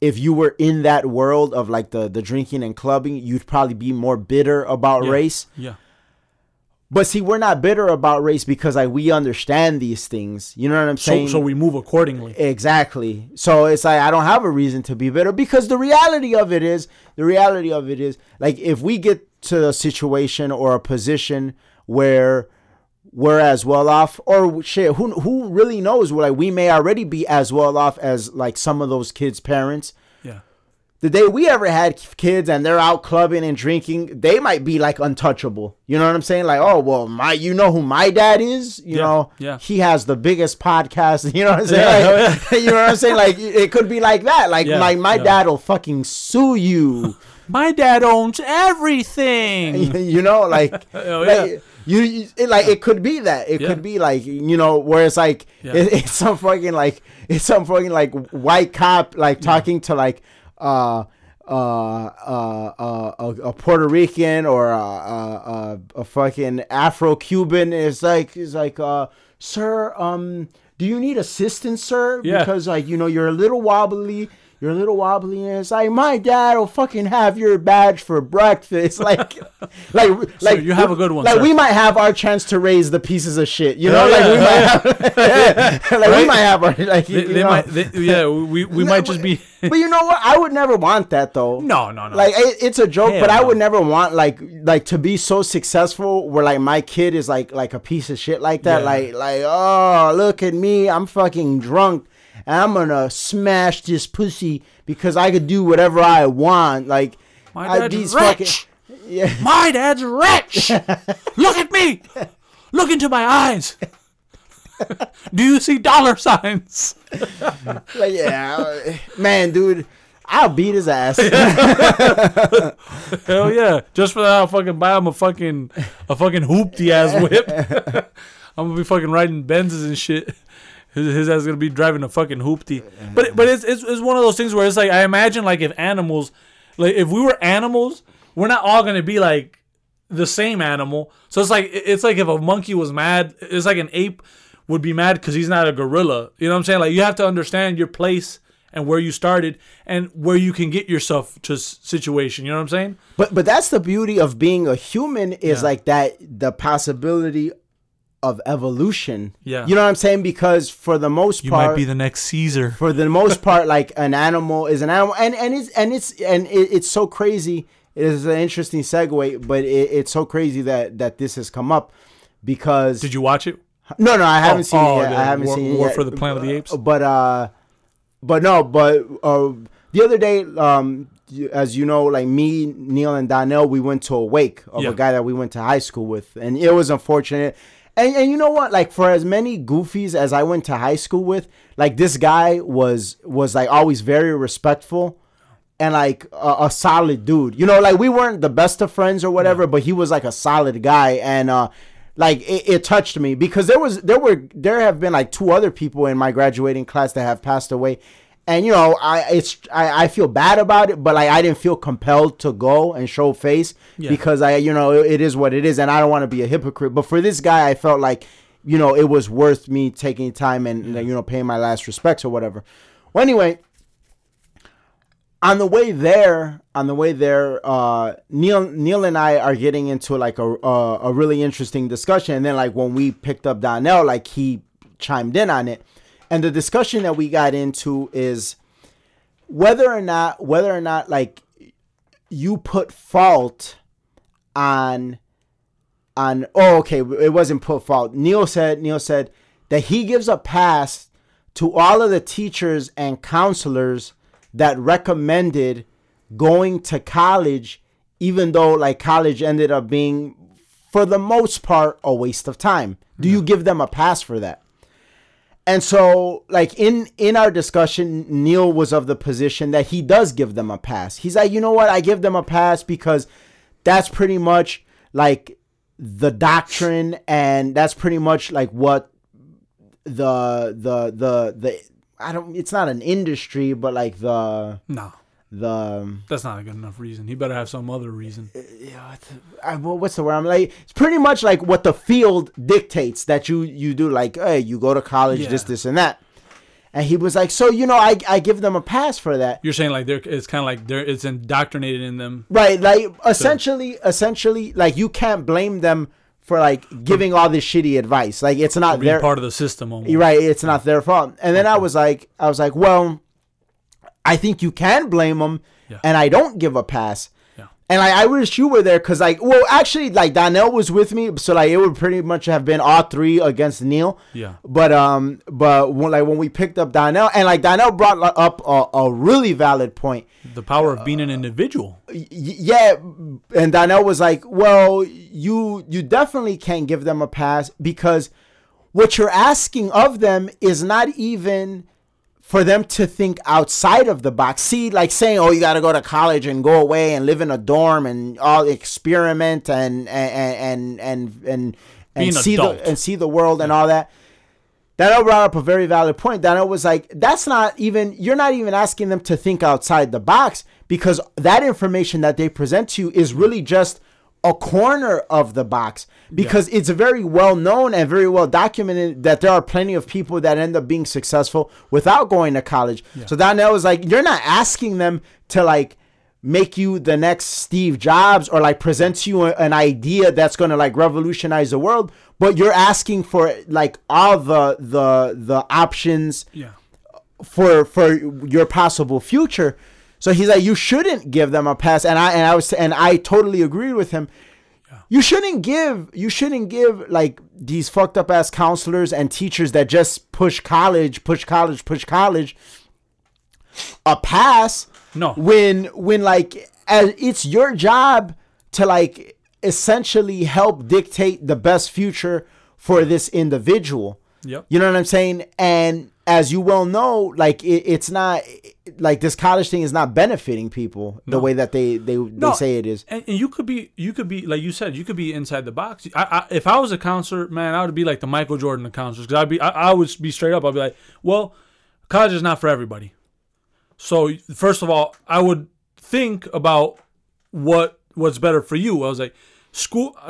if you were in that world of like the drinking and clubbing, you'd probably be more bitter about race. Yeah. But see, we're not bitter about race because like we understand these things. You know what I'm saying? So we move accordingly. Exactly. So it's like I don't have a reason to be bitter, because the reality of it is like if we get to a situation or a position where we're as well off, or shit, who really knows, like we may already be as well off as like some of those kids' parents. The day we ever had kids and they're out clubbing and drinking, they might be like untouchable. You know what I'm saying? Like, oh, well, you know who my dad is? You know, he has the biggest podcast. You know what I'm saying? Yeah, like, you know what I'm saying? Like, it could be like that. Like, my dad will fucking sue you. My dad owns everything. You know, like, it could be that. It could be like, you know, where it's like, it's some fucking like white cop, like talking to like, a Puerto Rican or a fucking Afro-Cuban. It's like, sir, do you need assistance, sir? Because like, you know, you're a little wobbly. you're a little wobbly, and it's like, my dad will fucking have your badge for breakfast. Like, so you have a good one. Like, sir, we might have our chance to raise the pieces of shit, you know? We might just be. But you know what? I would never want that, though. No. Like, it's a joke, but I would never want, like to be so successful where, like, my kid is, like a piece of shit like that. Yeah. Like, oh, look at me. I'm fucking drunk. And I'm going to smash this pussy because I could do whatever I want. Like, my dad's rich. My dad's rich. Look at me. Look into my eyes. Do you see dollar signs? Like, yeah, man, dude, I'll beat his ass. Hell yeah! Just for that, I'll fucking buy him a fucking hoopty ass whip. I'm gonna be fucking riding Benzes and shit. His ass is gonna be driving a fucking hoopty. But it's one of those things where it's like, I imagine, like, if we were animals, we're not all gonna be like the same animal. So it's like if a monkey was mad, it's like an ape would be mad because he's not a gorilla. You know what I'm saying? Like, you have to understand your place and where you started and where you can get yourself to situation. You know what I'm saying? But that's the beauty of being a human is like that, the possibility of evolution. Yeah. You know what I'm saying? Because for the most part, you might be the next Caesar. For the most part, like, an animal is an animal, and it's so crazy. It is an interesting segue, but it's so crazy that this has come up because. Did you watch it? No, I haven't seen it yet. I haven't seen it yet. War for the Planet of the Apes. But the other day, as you know, like, me, Neil, and Donnell, we went to a wake of a guy that we went to high school with, and it was unfortunate. And you know what? Like, for as many goofies as I went to high school with, like, this guy was like always very respectful. And, like, a solid dude. You know, like, we weren't the best of friends or whatever, but he was, like, a solid guy. And, like, it touched me. Because there have been, like, two other people in my graduating class that have passed away. And, you know, I feel bad about it. But, like, I didn't feel compelled to go and show face. Yeah. Because, you know, it is what it is. And I don't want to be a hypocrite. But for this guy, I felt like, you know, it was worth me taking time and, you know, paying my last respects or whatever. Well, anyway. On the way there, Neil and I are getting into, like, a really interesting discussion. And then, like, when we picked up Donnell, like, he chimed in on it. And the discussion that we got into is whether or not like, you put fault on. Oh, okay, it wasn't put fault. Neil said that he gives a pass to all of the teachers and counselors that recommended going to college, even though, like, college ended up being, for the most part, a waste of time. Do you give them a pass for that? And so, like, in our discussion, Neil was of the position that he does give them a pass. He's like, you know what? I give them a pass because that's pretty much, like, the doctrine, and that's pretty much, like, what the it's not an industry, but, like, that's not a good enough reason. He better have some other reason. Yeah, what's the word? I'm like, it's pretty much like what the field dictates that you do. Like, hey, you go to college, this, and that. And he was like, so, you know, I give them a pass for that. You're saying, like, it's indoctrinated in them, right? Like, essentially, like, you can't blame them for, like, giving all this shitty advice. Like, it's not their part of the system. Almost. Right. It's not their fault. And then I was like, well, I think you can blame them, and I don't give a pass. Yeah. And, like, I wish you were there. Cause, like, well, actually, like, Donnell was with me. So, like, it would pretty much have been all three against Neil. Yeah. But when we picked up Donnell, and, like, Donnell brought up a really valid point. The power of being an individual. Yeah. And Donnell was like, well, you definitely can't give them a pass because what you're asking of them is not even for them to think outside of the box. See, like, saying, oh, you got to go to college and go away and live in a dorm and all experiment and see the world and all that. Donnell brought up a very valid point. Donnell was like, you're not even asking them to think outside the box because that information that they present to you is really just a corner of the box, because it's very well known and very well documented that there are plenty of people that end up being successful without going to college. So Donnell was like, you're not asking them to like make you the next Steve Jobs or like present to you an idea that's going to like revolutionize the world, but you're asking for like all the options for your possible future. So he's like, you shouldn't give them a pass, and I totally agree with him. You shouldn't give like these fucked up ass counselors and teachers that just push college a pass. No. When like it's your job to like essentially help dictate the best future for this individual. Yep. You know what I'm saying? And as you well know, like it's not like this college thing is not benefiting people the way that they say it is. And you could be like you said, you could be inside the box. I if I was a counselor, man, I would be like the Michael Jordan of counselors, because I would be straight up. I'd be like, well, college is not for everybody. So first of all, I would think about what's better for you. I was like,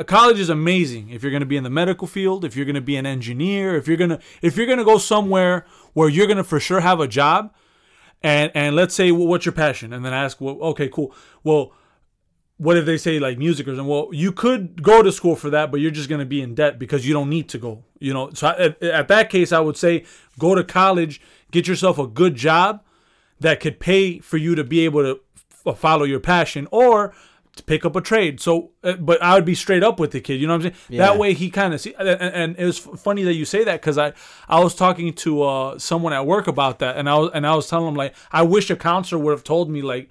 college is amazing if you're going to be in the medical field, if you're going to be an engineer, if you're going to go somewhere where you're going to for sure have a job, and let's say, well, what's your passion? And then ask, well, okay, cool. Well, what if they say like music or something? Well, you could go to school for that, but you're just going to be in debt because you don't need to go. You know, so at that case, I would say go to college, get yourself a good job that could pay for you to be able to follow your passion or to pick up a trade. So, but I would be straight up with the kid. You know what I'm saying? Yeah. That way he kind of see. And it was funny that you say that, because I was talking to someone at work about that, and I was telling them like, I wish a counselor would have told me like,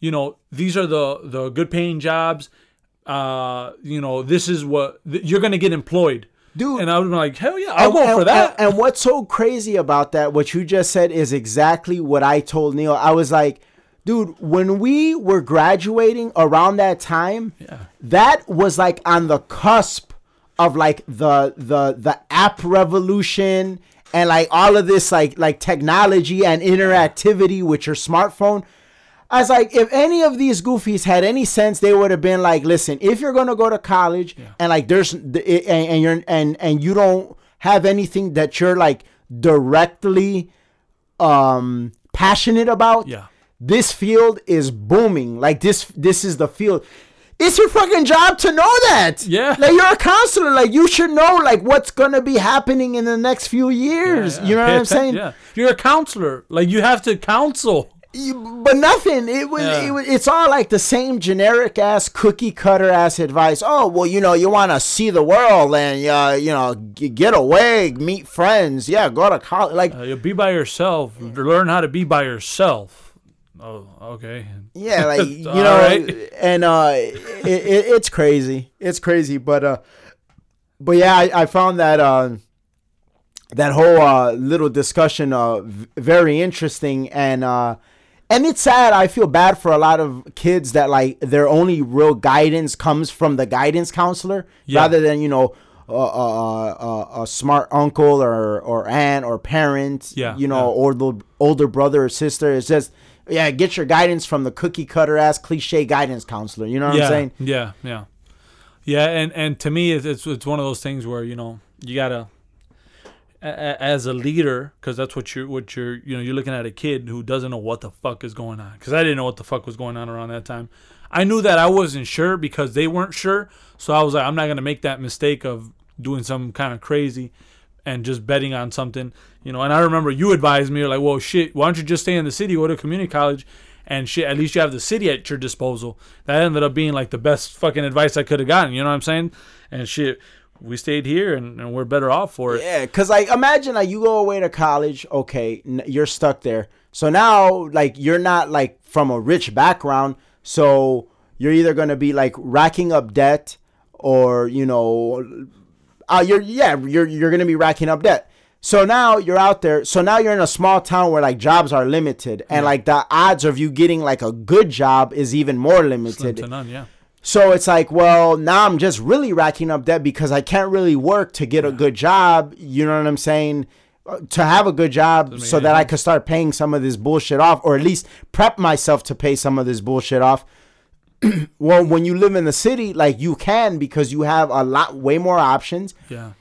you know, these are the good paying jobs. You know, this is what you're gonna get employed. Dude, and I would be like, hell yeah, I'll go for that. And what's so crazy about that, what you just said, is exactly what I told Neil. I was like, dude, when we were graduating around that time, that was like on the cusp of like the app revolution and like all of this like technology and interactivity with your smartphone. I was like, if any of these goofies had any sense, they would have been like, listen, if you're going to go to college and like there's and you don't have anything that you're like directly passionate about, this field is booming. Like this is the field. It's your fucking job to know that. Yeah. Like, you're a counselor. Like, you should know, like, what's going to be happening in the next few years. You know what I'm saying? Yeah. You're a counselor. Like, you have to counsel. But nothing. It's all like the same generic ass cookie cutter ass advice. Oh, well, you know, you want to see the world and you know, get away, meet friends. Yeah, go to college. Like, you'll be by yourself. Learn how to be by yourself. Oh, okay. Yeah, like, you know, right. And it's crazy. It's crazy, but yeah, I found that. That whole little discussion very interesting, and it's sad. I feel bad for a lot of kids that like their only real guidance comes from the guidance counselor rather than, you know, a smart uncle or aunt or parent, you know, or the older brother or sister. It's just, get your guidance from the cookie cutter ass cliche guidance counselor. You know what I'm saying? Yeah. And to me, it's one of those things where, you know, you gotta, as a leader, because that's what you're you know, you're looking at a kid who doesn't know what the fuck is going on, because I didn't know what the fuck was going on around that time. I knew that I wasn't sure because they weren't sure, so I was like, I'm not going to make that mistake of doing something kind of crazy and just betting on something, you know. And I remember you advised me, you're like, well, shit, why don't you just stay in the city, go to community college and shit, at least you have the city at your disposal. That ended up being like the best fucking advice I could have gotten, you know what I'm saying? And shit, we stayed here, and we're better off for it. Yeah, because, like, imagine, like, you go away to college. Okay, you're stuck there. So now, like, you're not, like, from a rich background. So you're either going to be, like, racking up debt or, you know, you're going to be racking up debt. So now you're out there. So now you're in a small town where, like, jobs are limited. And, like, the odds of you getting, like, a good job is even more limited. Slim to none, yeah. So it's like, well, now I'm just really racking up debt because I can't really work to get a good job. You know what I'm saying? To have a good job so that I could start paying some of this bullshit off, or at least prep myself to pay some of this bullshit off. Well, when you live in the city, like, you can, because you have a lot, way more options. Yeah.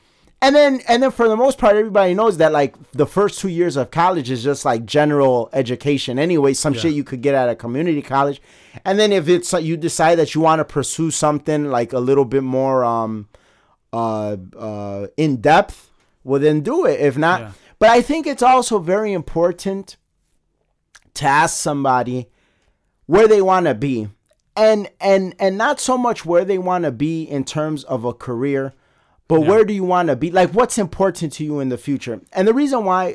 And then for the most part, everybody knows that, like, the first 2 years of college is just like general education anyway, some shit you could get at a community college. And then if it's you decide that you want to pursue something like a little bit more in depth, well, then do it. If not, but I think it's also very important to ask somebody where they want to be, and not so much where they want to be in terms of a career. But where do you want to be? Like, what's important to you in the future? And the reason why,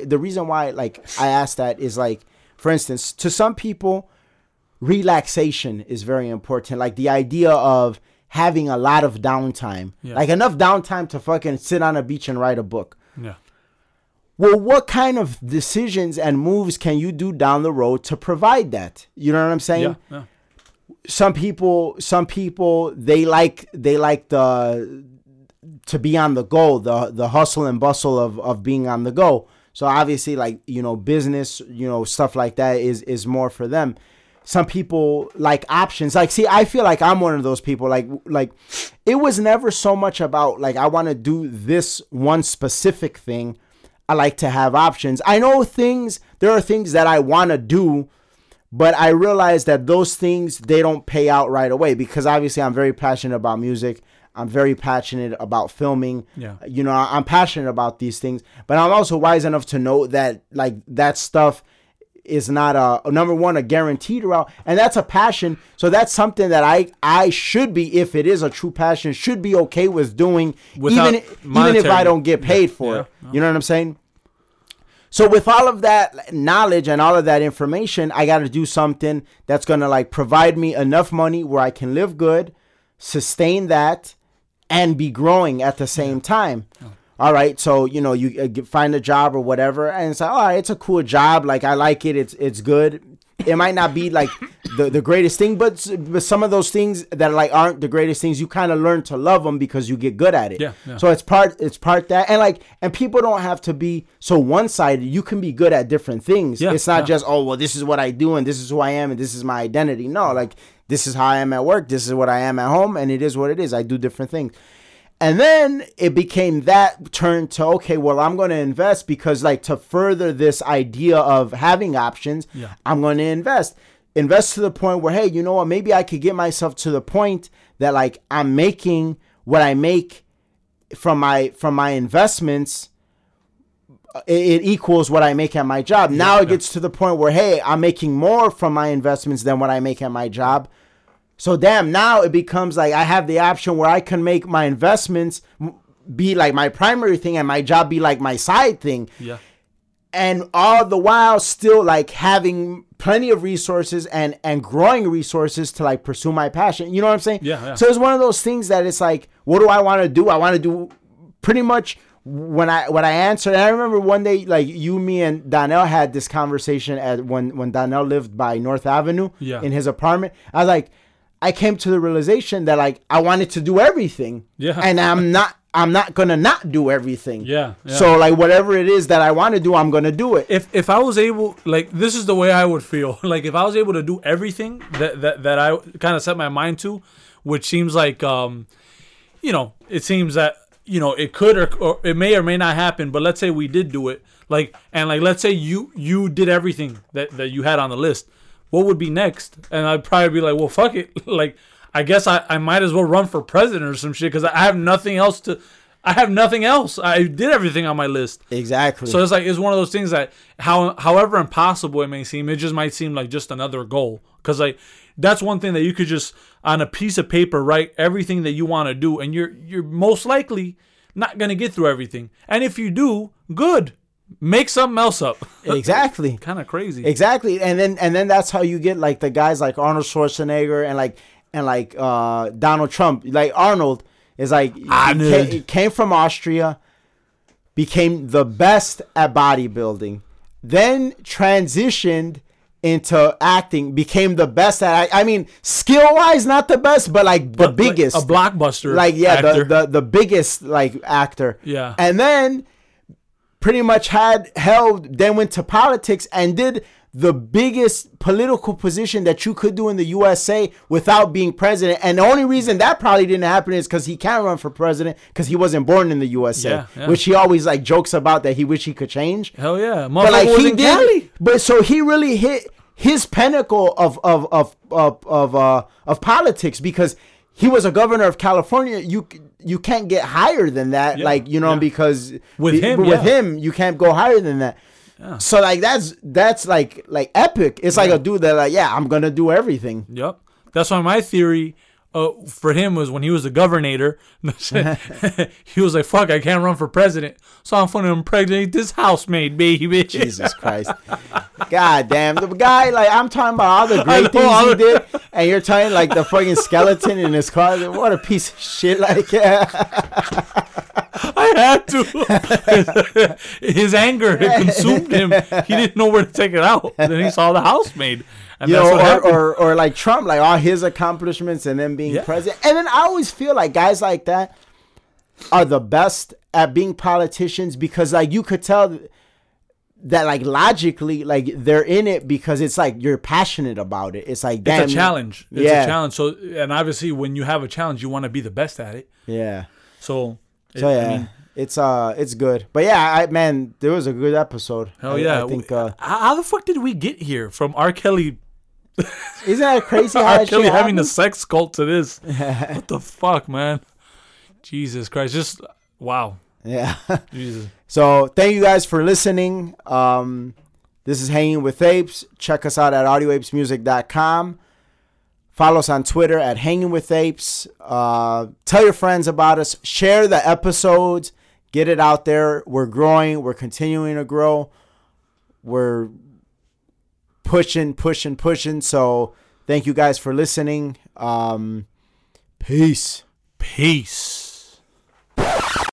like, I ask that is, like, for instance, to some people, relaxation is very important. Like, the idea of having a lot of downtime, like enough downtime to fucking sit on a beach and write a book. Yeah. Well, what kind of decisions and moves can you do down the road to provide that? You know what I'm saying? Yeah. Yeah. Some people, they like to be on the go, the hustle and bustle of being on the go. So obviously, like, you know, business, you know, stuff like that is more for them. Some people like options. Like, see, I feel like I'm one of those people. Like it was never so much about, like, I want to do this one specific thing. I like to have options. I know there are things that I want to do, but I realize that those things, they don't pay out right away, because obviously I'm very passionate about music. I'm very passionate about filming. Yeah. You know, I'm passionate about these things, but I'm also wise enough to know that, like, that stuff is not number one, a guaranteed route. And that's a passion. So that's something that I should be, if it is a true passion, should be okay with doing, even if I don't get paid for it. No. You know what I'm saying? So with all of that knowledge and all of that information, I got to do something that's going to, like, provide me enough money where I can live good, sustain that, and be growing at the same time. Oh. All right, so, you know, you find a job or whatever, and it's like, all right, it's a cool job. Like, I like it. It's good. It might not be, like, the greatest thing, but some of those things that, like, aren't the greatest things, you kind of learn to love them because you get good at it. Yeah, yeah. So it's part that, and, like, and people don't have to be so one-sided. You can be good at different things. Yeah, it's not just, oh, well, this is what I do, and this is who I am, and this is my identity. No, like, this is how I am at work. This is what I am at home, and it is what it is. I do different things. And then it became that turn to, okay, well, I'm going to invest because, like, to further this idea of having options, I'm going to invest to the point where, hey, you know what, maybe I could get myself to the point that, like, I'm making what I make from my investments. It equals what I make at my job. Now it gets to the point where, hey, I'm making more from my investments than what I make at my job. So damn, now it becomes like I have the option where I can make my investments be like my primary thing and my job be like my side thing. Yeah. And all the while still, like, having plenty of resources and growing resources to, like, pursue my passion. You know what I'm saying? Yeah, yeah. So it's one of those things that it's like, what do I want to do? I want to do pretty much when I answered, and I remember one day, like, you, me, and Donnell had this conversation at when Donnell lived by North Avenue in his apartment. I was like, I came to the realization that, like, I wanted to do everything, and I'm not gonna not do everything. Yeah. So, like, whatever it is that I want to do, I'm gonna do it. If I was able, like, this is the way I would feel. Like, if I was able to do everything that I kind of set my mind to, which seems like, you know, it seems that, you know, it could or it may or may not happen, but let's say we did do it, like, and, like, let's say you did everything that you had on the list, what would be next? And I'd probably be like, well, fuck it. Like, I guess I might as well run for president or some shit, because I have nothing else to... I have nothing else. I did everything on my list. Exactly. So it's like, it's one of those things that however impossible it may seem, it just might seem like just another goal. Because, like, that's one thing that you could just on a piece of paper write everything that you want to do, and you're most likely not gonna get through everything. And if you do, good. Make something else up. Exactly. Kind of crazy. Exactly. And then that's how you get, like, the guys like Arnold Schwarzenegger and like Donald Trump. Like, Arnold is like, he came from Austria, became the best at bodybuilding, then transitioned into acting, becting the best at, I mean, skill-wise, not the best, but, like, the biggest. Like a blockbuster. Like, yeah, the biggest, like, actor. Yeah. And then pretty much then went to politics and did the biggest political position that you could do in the USA without being president. And the only reason that probably didn't happen is because he can't run for president because he wasn't born in the USA, which he always like jokes about that he wish he could change. Hell yeah. But like he did. Cali. But so he really hit his pinnacle of politics because he was a governor of California. You can't get higher than that. Like, you know, because with him, you can't go higher than that. Yeah. So like that's like epic. It's like a dude that like I'm gonna do everything. Yep, that's why my theory for him was when he was the governor, he was like, "Fuck, I can't run for president, so I'm gonna impregnate this housemaid, baby." Jesus Christ, God damn the guy! Like I'm talking about all the great things he did, and you're talking like the fucking skeleton in his car. What a piece of shit! Like. I had to. His anger had consumed him. He didn't know where to take it out. Then he saw the housemaid. And you or like Trump, like all his accomplishments and then being president. And then I always feel like guys like that are the best at being politicians because like you could tell that like logically like they're in it because it's like you're passionate about it. It's like damn, it's a challenge. It's a challenge. So and obviously when you have a challenge you want to be the best at it. Yeah. So yeah, I mean, it's good. But yeah, there was a good episode. Hell yeah! I think how the fuck did we get here from R. Kelly? Isn't that crazy? How R. Kelly having a sex cult to this? What the fuck, man? Jesus Christ! Just wow. Yeah. Jesus. So thank you guys for listening. This is Hanging with Apes. Check us out at AudioApesMusic.com. Follow us on Twitter at Hanging With Apes. Tell your friends about us. Share the episodes. Get it out there. We're growing. We're continuing to grow. We're pushing. So thank you guys for listening. Peace.